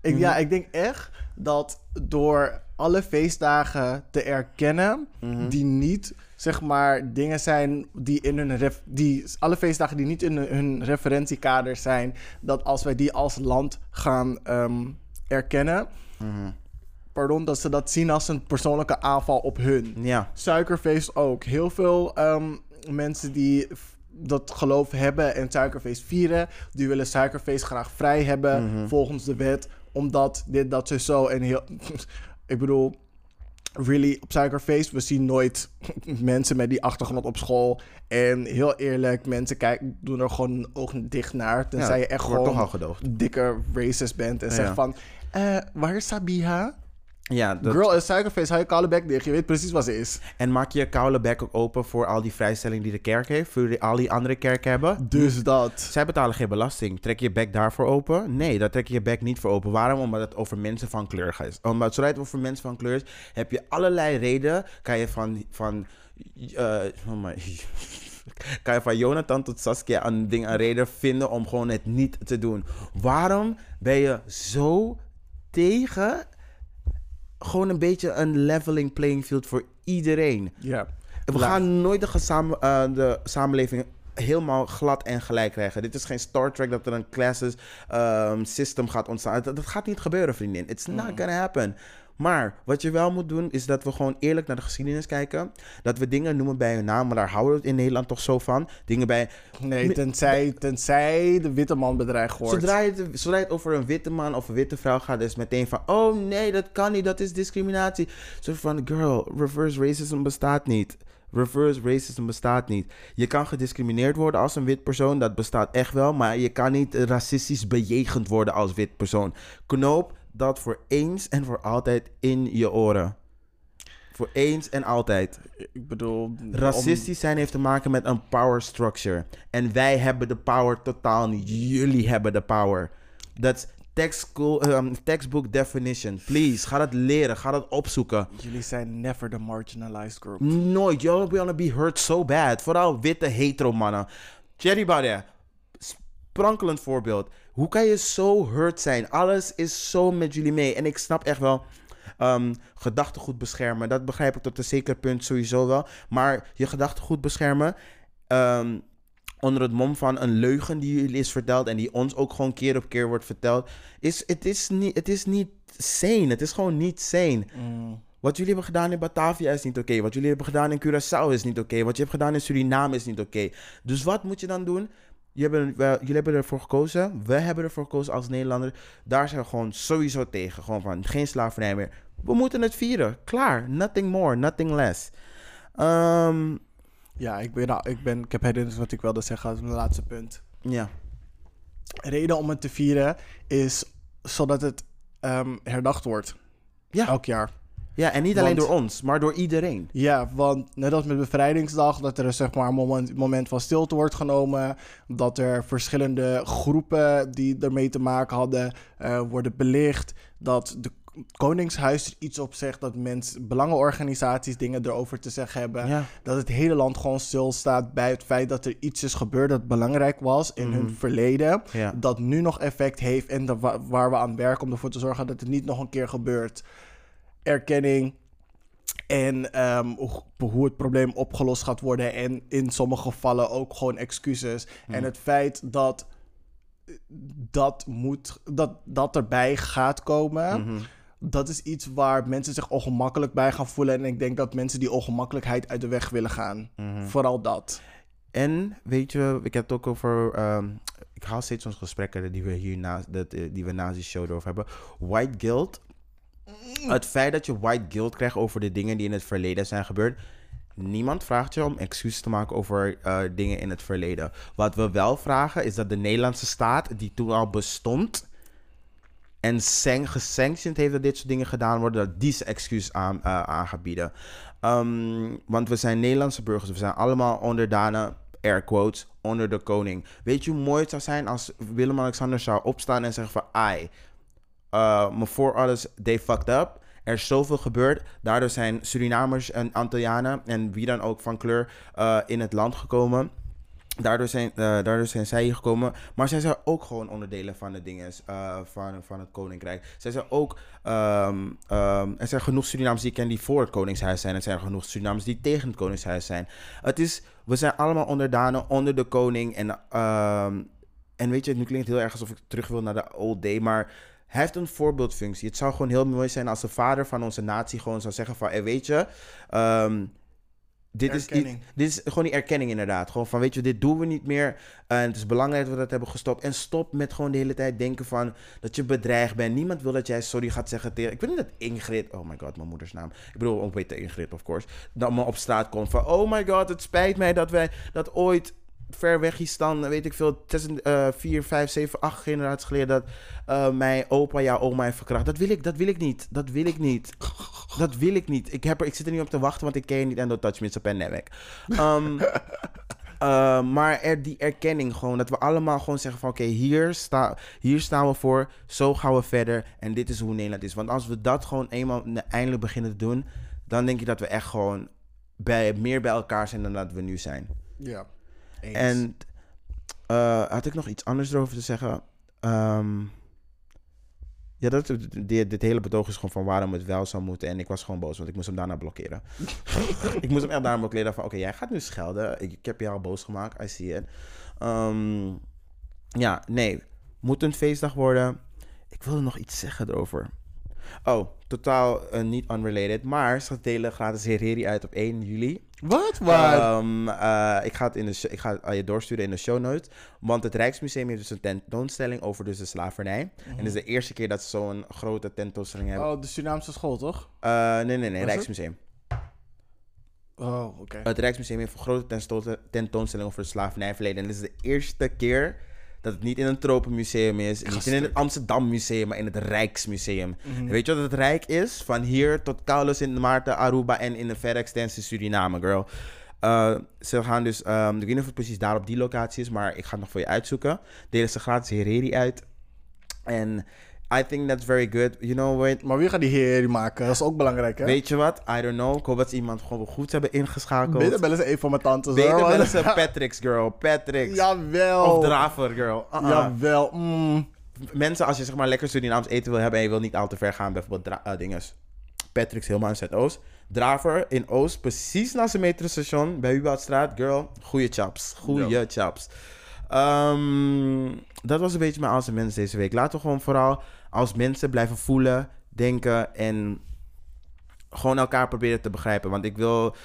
Ik, ja, ik denk echt dat door alle feestdagen te erkennen... Mm-hmm. die niet, zeg maar, dingen zijn die in hun... Ref, die, alle feestdagen die niet in hun referentiekader zijn... dat als wij die als land gaan um, erkennen... Mm-hmm. pardon, dat ze dat zien als een persoonlijke aanval op hun. Ja. Suikerfeest ook. Heel veel um, mensen die... dat geloof hebben en suikerfeest vieren... die willen suikerfeest graag vrij hebben... Mm-hmm. volgens de wet... omdat dit, dat, zo, zo... en heel... ik bedoel... really, op suikerfeest... we zien nooit mensen met die achtergrond op school... en heel eerlijk... mensen kijken, doen er gewoon een oog dicht naar... tenzij ja, je echt gewoon... dikke racist bent en ja, zegt ja. van... Uh, waar is Sabiha? Ja, dat... Girl, een suikerfeest, hou je koude bek dicht. Je weet precies wat ze is. En maak je koude bek ook open voor al die vrijstelling die de kerk heeft. Voor die, al die andere kerken hebben. Dus dat. Zij betalen geen belasting. Trek je bek daarvoor open? Nee, daar trek je je bek niet voor open. Waarom? Omdat het over mensen van kleur gaat. Omdat zodra het over mensen van kleur is, heb je allerlei redenen. Kan je van... van uh, oh my... kan je van Jonathan tot Saskia een ding, een reden vinden om gewoon het niet te doen. Waarom ben je zo tegen... gewoon een beetje een leveling playing field voor iedereen. Yeah. We La- gaan nooit de, gesam- uh, de samenleving helemaal glad en gelijk krijgen. Dit is geen Star Trek dat er een classes um, system gaat ontstaan. Dat, dat gaat niet gebeuren, vriendin. It's not mm. gonna happen. Maar wat je wel moet doen, is dat we gewoon eerlijk naar de geschiedenis kijken. Dat we dingen noemen bij hun naam, maar daar houden we het in Nederland toch zo van. Dingen bij... Nee, tenzij, tenzij de witte man bedreigd wordt. Zodra het, zodra het over een witte man of een witte vrouw gaat, is meteen van... oh nee, dat kan niet, dat is discriminatie. Zo van, girl, reverse racism bestaat niet. Reverse racism bestaat niet. Je kan gediscrimineerd worden als een wit persoon, dat bestaat echt wel. Maar je kan niet racistisch bejegend worden als wit persoon. Knoop dat voor eens en voor altijd in je oren. Voor eens en altijd. Ik bedoel... Racistisch om... zijn heeft te maken met een power structure. En wij hebben de power totaal niet. Jullie hebben de power. That's textbook, um, textbook definition. Please, ga dat leren. Ga dat opzoeken. Jullie zijn never the marginalized group. Nooit. Y'all gonna be hurt so bad. Vooral witte hetero mannen. Thierry Baudet. Sprankelend voorbeeld. Hoe kan je zo hurt zijn? Alles is zo met jullie mee. En ik snap echt wel um, gedachtegoed beschermen. Dat begrijp ik tot een zeker punt sowieso wel. Maar je gedachtegoed beschermen... Um, onder het mom van een leugen die jullie is verteld... en die ons ook gewoon keer op keer wordt verteld... is het is niet, het is niet sane. Het is gewoon niet sane. Mm. Wat jullie hebben gedaan in Batavia is niet oké. Okay. Wat jullie hebben gedaan in Curaçao is niet oké. Okay. Wat je hebt gedaan in Suriname is niet oké. Okay. Dus wat moet je dan doen... Jullie hebben ervoor gekozen. We hebben ervoor gekozen als Nederlander. Daar zijn we gewoon sowieso tegen. Gewoon van geen slavernij meer. We moeten het vieren. Klaar. Nothing more. Nothing less. Um, Ja, ik, ben, nou, ik, ben, ik heb herinnerd wat ik wilde zeggen als mijn laatste punt. Ja. Reden om het te vieren is zodat het um, herdacht wordt. Ja. Elk jaar. Ja, en niet want, alleen door ons, maar door iedereen. Ja, want net als met Bevrijdingsdag, dat er zeg maar een moment, moment van stilte wordt genomen. Dat er verschillende groepen die ermee te maken hadden, uh, worden belicht. Dat de Koningshuis er iets op zegt, dat mensen, belangenorganisaties dingen erover te zeggen hebben. Ja. Dat het hele land gewoon stilstaat bij het feit dat er iets is gebeurd dat belangrijk was in mm. hun verleden. Ja. Dat nu nog effect heeft en de, waar we aan werken om ervoor te zorgen dat het niet nog een keer gebeurt. Erkenning en um, hoe het probleem opgelost gaat worden. En in sommige gevallen ook gewoon excuses. Mm. En het feit dat dat, moet, dat, dat erbij gaat komen, mm-hmm. dat is iets waar mensen zich ongemakkelijk bij gaan voelen. En ik denk dat mensen die ongemakkelijkheid uit de weg willen gaan. Mm-hmm. Vooral dat. En weet je, ik heb het ook over... Um, ik haal steeds ons gesprekken die we hier na, dat, die we na die show erover hebben. White guilt. Het feit dat je white guilt krijgt over de dingen die in het verleden zijn gebeurd. Niemand vraagt je om excuses te maken over uh, dingen in het verleden. Wat we wel vragen is dat de Nederlandse staat, die toen al bestond en san- gesanctioned heeft dat dit soort dingen gedaan worden, dat die zijn excuses aan, uh, aan gaat bieden. Um, want we zijn Nederlandse burgers. We zijn allemaal onderdanen, air quotes, onder de koning. Weet je hoe mooi het zou zijn als Willem-Alexander zou opstaan en zeggen van... ai. Uh, maar voor alles, they fucked up. Er is zoveel gebeurd. Daardoor zijn Surinamers en Antillianen en wie dan ook van kleur uh, in het land gekomen. Daardoor zijn, uh, daardoor zijn zij hier gekomen. Maar zij zijn ook gewoon onderdelen van de dingen uh, van, van het koninkrijk. Zij zijn ook... Um, um, er zijn genoeg Surinamers die ik ken die voor het koningshuis zijn. Er zijn genoeg Surinamers die tegen het koningshuis zijn. Het is... We zijn allemaal onderdanen onder de koning. En, um, en weet je, nu klinkt het heel erg alsof ik terug wil naar de old day, maar... Hij heeft een voorbeeldfunctie. Het zou gewoon heel mooi zijn als de vader van onze natie gewoon zou zeggen van... Hey, weet je, um, dit, is die, dit is gewoon die erkenning inderdaad. Gewoon van, weet je, dit doen we niet meer. En het is belangrijk dat we dat hebben gestopt. En stop met gewoon de hele tijd denken van dat je bedreigd bent. Niemand wil dat jij sorry gaat zeggen tegen... Ik weet niet dat Ingrid... Oh my god, mijn moeders naam. Ik bedoel, ook weet Ingrid, of course. Dat me op straat komt van... Oh my god, het spijt mij dat wij dat ooit... ver weg is dan, weet ik veel, vier, vijf, zeven, acht generaties geleden... dat uh, mijn opa jouw oma heeft verkracht. Dat wil ik, dat wil ik niet. Dat wil ik niet. Dat wil ik niet. Ik, heb er, ik zit er niet op te wachten, want ik ken je niet... en don't touch me, it's a pandemic. Um, uh, maar er, die erkenning gewoon, dat we allemaal gewoon zeggen van... oké, okay, hier, sta, hier staan we voor, zo gaan we verder... en dit is hoe Nederland is. Want als we dat gewoon eenmaal eindelijk beginnen te doen... dan denk ik dat we echt gewoon bij, meer bij elkaar zijn dan dat we nu zijn. Ja. Eens. En uh, had ik nog iets anders erover te zeggen? Um, ja, dat, dit, dit hele betoog is gewoon van waarom het wel zou moeten. En ik was gewoon boos, want ik moest hem daarna blokkeren. Ik moest hem echt daarna blokkeren van... Oké, okay, jij gaat nu schelden. Ik, ik heb je al boos gemaakt. I see it. Um, ja, nee. Moet een feestdag worden. Ik wilde nog iets zeggen erover. Oh, totaal uh, niet unrelated. Maar ze delen gratis Hereri uit op één juli. Wat? Wat? Um, uh, ik ga het in de sh- ik ga het aan je doorsturen in de show notes. Want het Rijksmuseum heeft dus een tentoonstelling over dus de slavernij. Mm. En het is de eerste keer dat ze zo'n grote tentoonstelling hebben. Oh, de Surinaamse school, toch? Uh, nee, nee, nee. Was Rijksmuseum. Het? Oh, oké. Okay. Het Rijksmuseum heeft een grote tentoonstelling, tentoonstelling over de slavernijverleden. En het is de eerste keer... dat het niet in een tropenmuseum is. Niet in het Amsterdam Museum, maar in het Rijksmuseum. Mm-hmm. Weet je wat het Rijk is? Van hier tot Carlos, Sint Maarten, Aruba en in de verre extensie Suriname, girl. Uh, ze gaan dus, um, ik weet niet of het precies daar op die locatie is, maar ik ga het nog voor je uitzoeken. Delen ze gratis Hereri uit. En I think that's very good. You know what? Maar wie gaat die Hereri maken? Dat is ook belangrijk, hè? Weet je wat? I don't know. Ik hoop dat ze iemand gewoon goed hebben ingeschakeld. Beter bellen ze een van mijn tantes. Beter hoor, bellen ze Patrick's, girl. Patrick's. Jawel. Of Draver, girl. Uh-uh. Jawel. Mm. Mensen, als je zeg maar lekker Surinaams eten wil hebben... en je wil niet al te ver gaan, bijvoorbeeld dra- uh, dinges. Patrick's helemaal in Zuidoost. Draver in Oost, precies naast het metrostation... bij Huboudstraat, girl. Goeie chaps. Goeie Yo. chaps. Um, dat was een beetje mijn aanzien mensen deze week. Laten we gewoon vooral... als mensen blijven voelen, denken en gewoon elkaar proberen te begrijpen. Want ik wil,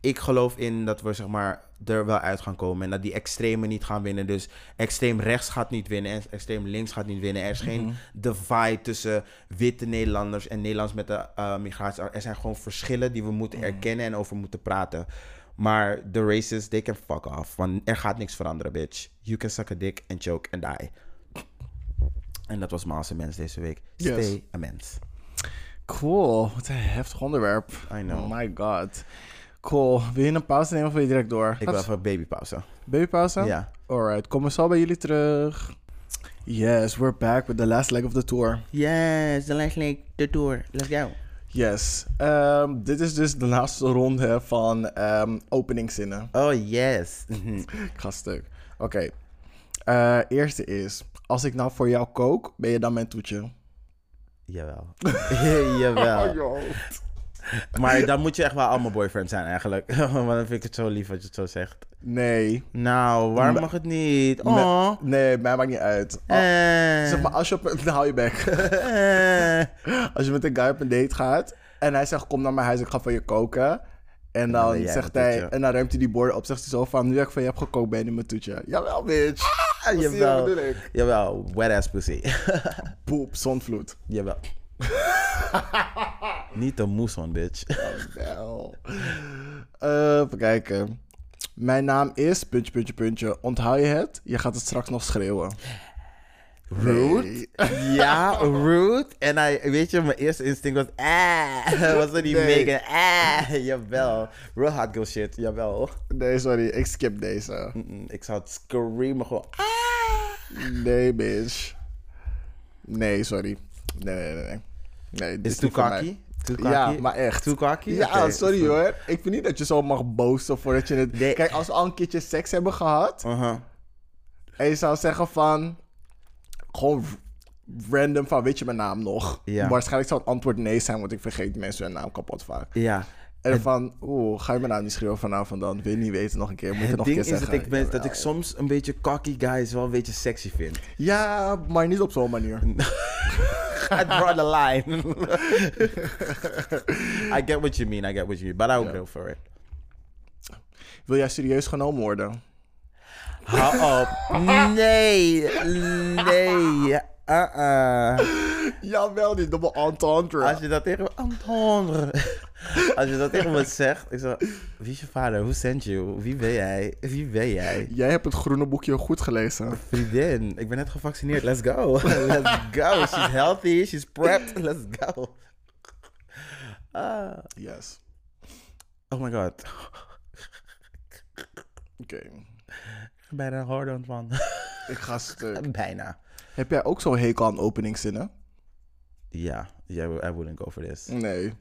ik geloof in dat we zeg maar er wel uit gaan komen. En dat die extremen niet gaan winnen. Dus extreem rechts gaat niet winnen en extreem links gaat niet winnen. Er is geen mm-hmm. divide tussen witte Nederlanders en Nederlanders met de uh, migratie. Er zijn gewoon verschillen die we moeten mm-hmm. erkennen en over moeten praten. Maar de racists, they can fuck off. Want er gaat niks veranderen, bitch. You can suck a dick and choke and die. En dat was Maas en Mens deze week. Yes. Stay a mens. Cool. Wat een heftig onderwerp. I know. Oh my god. Cool. Wil je een pauze nemen of wil je direct door? Ik wil even een babypauze. Babypauze? Ja. Yeah. Alright. Komen we zo bij jullie terug. Yes, we're back with the last leg of the tour. Yes, the last leg of the tour. Let's go. Yes. Um, dit is dus de laatste ronde van um, openingszinnen. Oh, yes. Gaststuk. Oké. Okay. Uh, eerste is... Als ik nou voor jou kook, ben je dan mijn toetje? Jawel. Jawel. Oh, maar dan moet je echt wel allemaal boyfriend zijn eigenlijk. Want dan vind ik het zo lief wat je het zo zegt. Nee. Nou, waarom M- mag het niet? Oh. M- nee, mij maakt niet uit. Oh. Eh. Zeg maar, als je op... Hou je bek. Eh. Als je met een guy op een date gaat en hij zegt kom naar mijn huis, ik ga voor je koken. En dan, en dan zegt hij, en dan ruimt hij die borden op, zegt hij zo van, nu ik van je heb gekookt, ben je in mijn toetje. Jawel, bitch. Ah, jawel, bedoel ik. Jawel, wet ass pussy. Poep, zondvloed. Jawel. Niet de moeson, bitch. Jawel. Uh, even kijken. Mijn naam is, puntje, puntje, puntje. Onthoud je het? Je gaat het straks nog schreeuwen. Rude? Nee. Ja, rude. En hij, weet je, mijn eerste instinct was... Ah, was er die nee. Megan? Ah, jawel. Real hot girl shit, jawel. Nee, sorry. Ik skip deze. Mm-mm, ik zou het screamen gewoon... Ah. Nee, bitch. Nee, sorry. Nee, nee, nee. nee Is too cocky? Ja, maar echt. Too cocky? Ja, okay. Sorry hoor. Ik vind niet dat je zo mag boasten voordat je het... Nee. Kijk, als we al een keertje seks hebben gehad... Uh-huh. En je zou zeggen van... Gewoon random van, weet je mijn naam nog? Ja. Waarschijnlijk zou het antwoord nee zijn, want ik vergeet mensen hun naam kapot vaak. Ja. En, en van, oeh, ga je mijn naam niet schreeuwen vanavond dan? Wil je niet weten nog een keer? Moet het je nog een keer zeggen? Het ding is dat, ik, ben, dat ik soms een beetje cocky guys wel een beetje sexy vind. Ja, maar niet op zo'n manier. I draw the line. I get what you mean, I get what you mean. But I would yeah. go for it. Wil jij serieus genomen worden? Hou op. Nee. Nee. Uh-uh. Jawel, die dubbel entendre. Als je dat tegen me... Entendre. Als je dat tegen me zegt... Ik zeg... Wie is je vader? Who sent you? Wie ben jij? Wie ben jij? Jij hebt het groene boekje goed gelezen. Vriendin, ik ben net gevaccineerd. Let's go. Let's go. She's healthy. She's prepped. Let's go. Uh. Yes. Oh my god. Oké. Okay. Bijna hard-on van. Ik ga stuk. Bijna. Heb jij ook zo'n hekel aan openingszinnen? Ja. Yeah, I wouldn't go for this. Nee.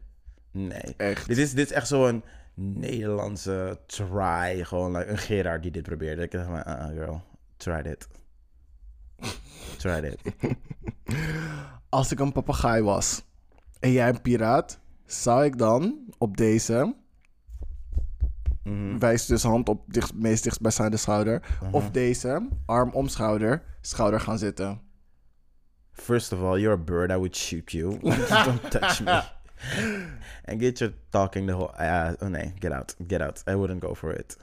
Nee. Echt. Dit is, dit is echt zo'n Nederlandse try. Gewoon like een Gerard die dit probeerde. Ik dacht maar, uh-uh girl. Try dit. Try dit. Als ik een papegaai was en jij een piraat, zou ik dan op deze... Mm-hmm. Wijs dus hand op dicht, meest dichtstbijzijnde schouder. Uh-huh. Of deze, arm om schouder, schouder gaan zitten. First of all, you're a bird, I would shoot you. Don't touch me. And get your talking the whole... Uh, oh nee, get out, get out. I wouldn't go for it.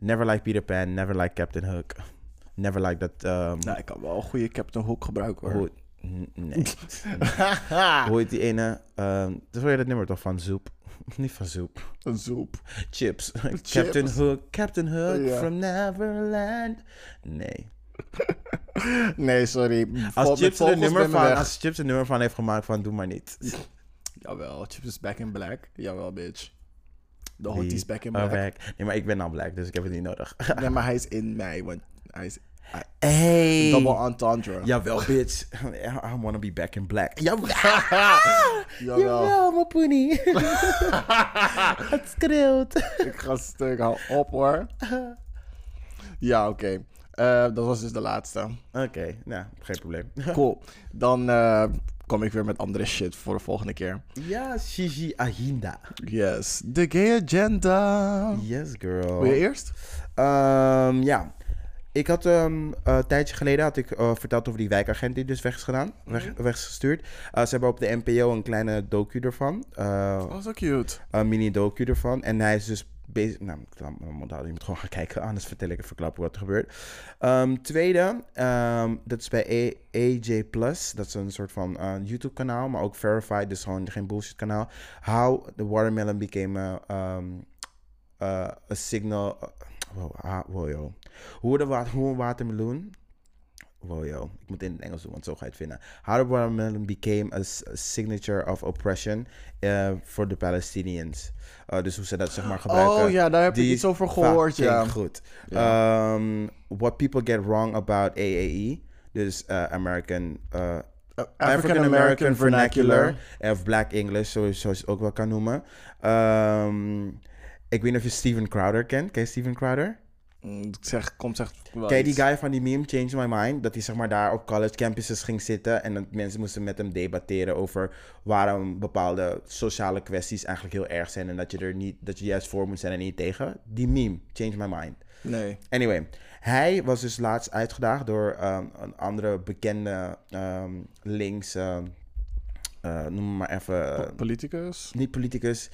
Never like Peter Pan, never like Captain Hook. Never like that... Um... Nou, ik kan wel een goede Captain Hook gebruiken hoor. Ho- N- nee. Hoe heet die ene? Um, dat hoor je dat nummer toch van Zoep? Niet van Zoep. Een Zoep. Chips. Chips. Captain Hook. Captain Hook oh, yeah. from Neverland. Nee. Nee, sorry. Als, Vol- Chips er nummer van, als Chips een nummer van heeft gemaakt van doe maar niet. Jawel, Chips is back in black. Jawel, bitch. De hottie is back in black. Back. Nee, maar ik ben al black, dus ik heb het niet nodig. Nee, maar hij is in mij, want hij is... Hey. Double entendre. Jawel, bitch. I wanna be back in black. Jawel. Jawel, mijn poenie. Het schreeuwt. Ik ga stuk, hou op hoor. Ja, oké. Okay. Uh, dat was dus de laatste. Oké, okay. Nou, geen probleem. Cool. Dan uh, kom ik weer met andere shit voor de volgende keer. Ja, Gigi Ahinda. Yes. The gay agenda. Yes, girl. Wil je eerst? Um, ja. Ik had um, een tijdje geleden had ik, uh, verteld over die wijkagent die dus weg is gedaan, weg, weggestuurd. Uh, ze hebben op de N P O een kleine docu ervan. Uh, oh, zo cute. Een mini-docu ervan. En hij is dus bezig... Nou, je moet gewoon gaan kijken, anders vertel ik en verklap wat er gebeurt. Um, tweede, um, dat is bij A J plus. Dat is een soort van uh, YouTube-kanaal, maar ook verified, dus gewoon geen bullshit-kanaal. How the Watermelon Became a... Um, uh, een signal. Wow, ah, wow, yo. Hoe water, watermeloen. Wow, yo. Ik moet in het Engels doen, want zo ga je het vinden. How the watermelon became a signature of oppression voor uh, de Palestinians. Uh, dus hoe ze dat zeg maar gebruiken. Oh ja, daar heb ik iets over gehoord. Ja, goed. Yeah. Um, what people get wrong about A A E. Dus uh, American... Uh, African-American vernacular, vernacular. Of Black English, zoals je het ook wel kan noemen. Um, ik weet niet of je Steven Crowder kent. Ken je Steven Crowder? Ik zeg, komt zeg wel Ken je die guy van die meme, Change My Mind? Dat hij zeg maar daar op college campuses ging zitten en dat mensen moesten met hem debatteren over waarom bepaalde sociale kwesties eigenlijk heel erg zijn en dat je er niet, dat je juist voor moet zijn en niet tegen. Die meme, Change My Mind. Nee. Anyway, hij was dus laatst uitgedaagd door um, een andere bekende um, links, uh, uh, noem maar even... Uh, politicus? Niet politicus.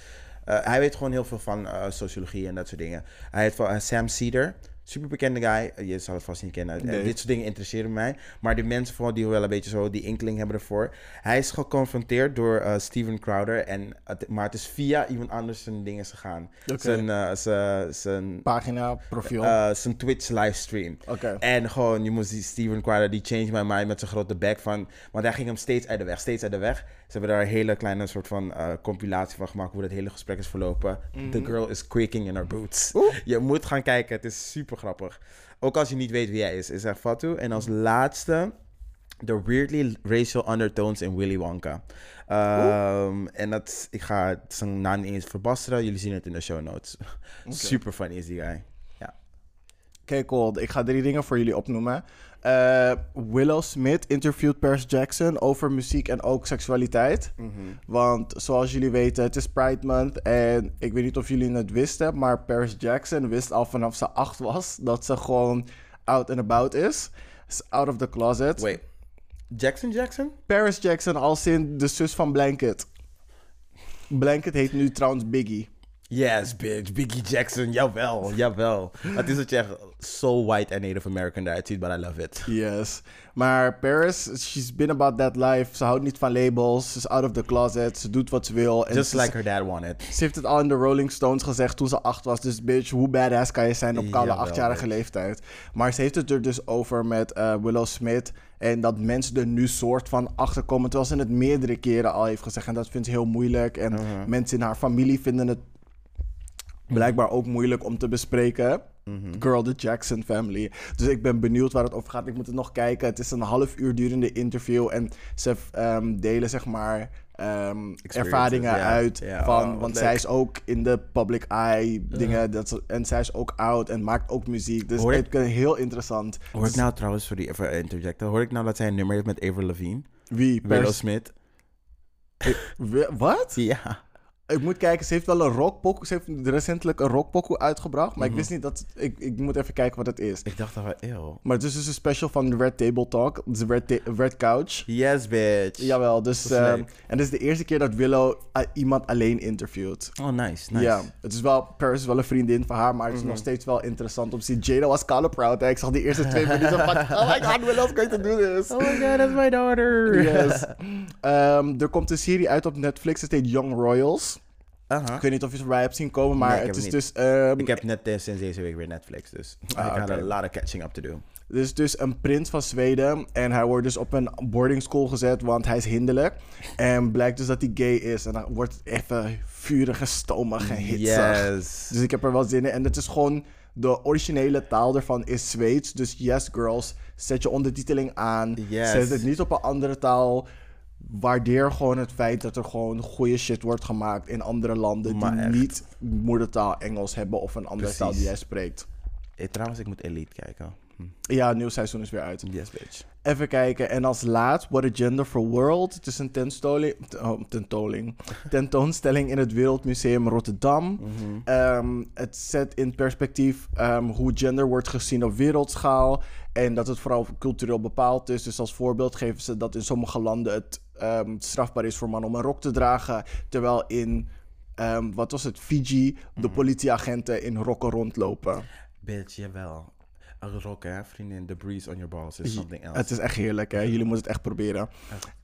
Uh, hij weet gewoon heel veel van uh, sociologie en dat soort dingen. Hij heet uh, Sam Cedar, super bekende guy. Je zal het vast niet kennen. Uit. Nee. Dit soort dingen interesseren mij. Maar die mensen vooral die wel een beetje zo die inkling hebben ervoor. Hij is geconfronteerd door uh, Steven Crowder. En, uh, maar het is via iemand anders zijn dingen gegaan. Okay. Zijn, uh, zijn, zijn... Pagina, profiel. Uh, zijn Twitch livestream. Okay. En gewoon, je moest die Steven Crowder, die Changed My Mind met zijn grote bek van... Want hij ging hem steeds uit de weg, steeds uit de weg. Ze hebben daar een hele kleine soort van uh, compilatie van gemaakt... hoe dat hele gesprek is verlopen. Mm. The girl is quaking in her boots. Oeh. Je moet gaan kijken, het is super grappig. Ook als je niet weet wie hij is, is hij Fatu. En als laatste, The Weirdly Racial Undertones in Willy Wonka. Um, en dat, ik ga zijn naam niet eens verbasteren. Jullie zien het in de show notes. Okay. Super funny is die guy. Ja. Oké, cool. Ik ga drie dingen voor jullie opnoemen. Uh, Willow Smith interviewt Paris Jackson over muziek en ook seksualiteit. Mm-hmm. Want zoals jullie weten, het is Pride Month. En ik weet niet of jullie het wisten, maar Paris Jackson wist al vanaf ze acht was dat ze gewoon out and about is. Is out of the closet. Wait, Jackson Jackson? Paris Jackson, als in de zus van Blanket. Blanket heet nu trouwens Biggie. Yes, bitch. Biggie Jackson. Jawel, jawel. Het is dat je echt so white and Native American daaruit ziet, but I love it. Yes. Maar Paris, she's been about that life. Ze houdt niet van labels. Ze is out of the closet. Ze doet wat ze wil. Just like her dad wanted. Ze heeft het al in de Rolling Stones gezegd toen ze acht was. Dus bitch, hoe badass kan je zijn op koude achtjarige leeftijd? Maar ze heeft het er dus over met uh, Willow Smith... En dat mensen er nu soort van achterkomen... terwijl ze het meerdere keren al heeft gezegd. En dat vindt ze heel moeilijk. En uh-huh. mensen in haar familie vinden het... blijkbaar ook moeilijk om te bespreken. Mm-hmm. Girl, the Jackson family. Dus ik ben benieuwd waar het over gaat. Ik moet het nog kijken. Het is een half uur durende interview. En ze um, delen zeg maar um, ervaringen yeah. uit. Yeah. Van, oh, want leuk. Zij is ook in de public eye dingen. Yeah. Dat, en zij is ook oud en maakt ook muziek. Dus ik, het heel interessant. Hoor dus, ik nou trouwens, sorry even interjecten. Hoor ik nou dat zij een nummer heeft met Avril Lavigne? Wie? Willow Smith. Wat? Ja. Ik moet kijken, ze heeft wel een rockpokoe. Ze heeft recentelijk een rockpokoe uitgebracht. Maar mm-hmm. ik wist niet dat... Ik, ik moet even kijken wat het is. Ik dacht dat wel, eeuw. Maar het is dus een special van Red Table Talk. De Red, ta- Red Couch. Yes, bitch. Jawel, dus... Uh, en dit is de eerste keer dat Willow uh, iemand alleen interviewt. Oh, nice, nice. Ja, het is wel... Paris is wel een vriendin van haar, maar het is mm-hmm. nog steeds wel interessant om te zien. Jada was color proud. Hè? Ik zag die eerste twee minuten van... Oh my god, Willow's going to do this. Oh my god, that's my daughter. Yes. Um, er komt een serie uit op Netflix. Het heet Young Royals. Uh-huh. Ik weet niet of je het voorbij hebt zien komen, maar nee, het is niet. dus... Um... Ik heb net sinds deze week weer Netflix, dus ik ah, had okay. a lot of catching up to do. Er is dus een prins van Zweden en hij wordt dus op een boarding school gezet, want hij is hinderlijk. En blijkt dus dat hij gay is en dan wordt het even vurig en stomig en hitsig. Yes. Dus ik heb er wel zin in en het is gewoon... De originele taal daarvan is Zweeds, dus yes girls, zet je ondertiteling aan, yes. Zet het niet op een andere taal... Waardeer gewoon het feit dat er gewoon goede shit wordt gemaakt in andere landen maar die echt. niet moedertaal Engels hebben of een andere Precies. taal die jij spreekt. Hey, trouwens, ik moet Elite kijken. Hm. Ja, het nieuw seizoen is weer uit. Yes, bitch. Even kijken. En als laat, What a Genderful World. Het is een tentoonstelling tentoonstelling in het Wereldmuseum Rotterdam. Mm-hmm. Um, het zet in perspectief um, hoe gender wordt gezien op wereldschaal. En dat het vooral cultureel bepaald is. Dus als voorbeeld geven ze dat in sommige landen het um, strafbaar is voor mannen om een rok te dragen. Terwijl in, um, wat was het, Fiji, mm-hmm. de politieagenten in rokken rondlopen. Bitch, jawel. Een rok, hè, vriendin. The breeze on your balls is something else. Het is echt heerlijk, hè. Jullie moeten het echt proberen.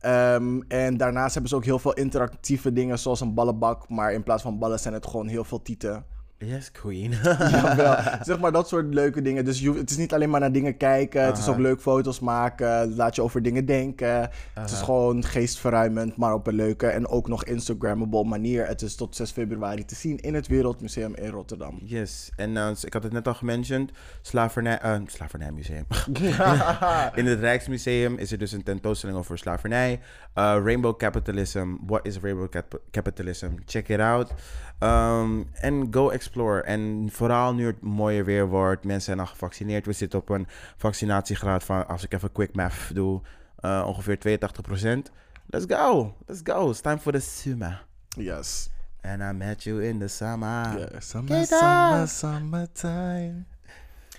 Okay. Um, en daarnaast hebben ze ook heel veel interactieve dingen, zoals een ballenbak. Maar in plaats van ballen zijn het gewoon heel veel tieten. Yes, queen. Jawel. Zeg maar dat soort leuke dingen. Dus je, het is niet alleen maar naar dingen kijken. Uh-huh. Het is ook leuk foto's maken. Laat je over dingen denken. Uh-huh. Het is gewoon geestverruimend, maar op een leuke en ook nog Instagrammable manier. Het is tot zes februari te zien in het Wereldmuseum in Rotterdam. Yes. En uh, ik had het net al gementioned. Slavernij, uh, Slavernijmuseum. Ja. In het Rijksmuseum is er dus een tentoonstelling over slavernij. Uh, Rainbow Capitalism. What is Rainbow cap- Capitalism? Check it out. En um, go explore. En vooral nu het mooier weer wordt. Mensen zijn al gevaccineerd. We zitten op een vaccinatiegraad van, als ik even quick math doe, uh, ongeveer tweeëntachtig procent. Let's go. Let's go. It's time for the summer. Yes. And I met you in the summer. Yeah. Summer, summer, summertime.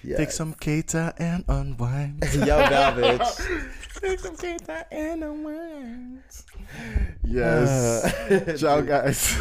Yes. Take some keta and unwind. Jawel, bitch. Take some keta and unwind. Yes. Uh, Ciao, guys.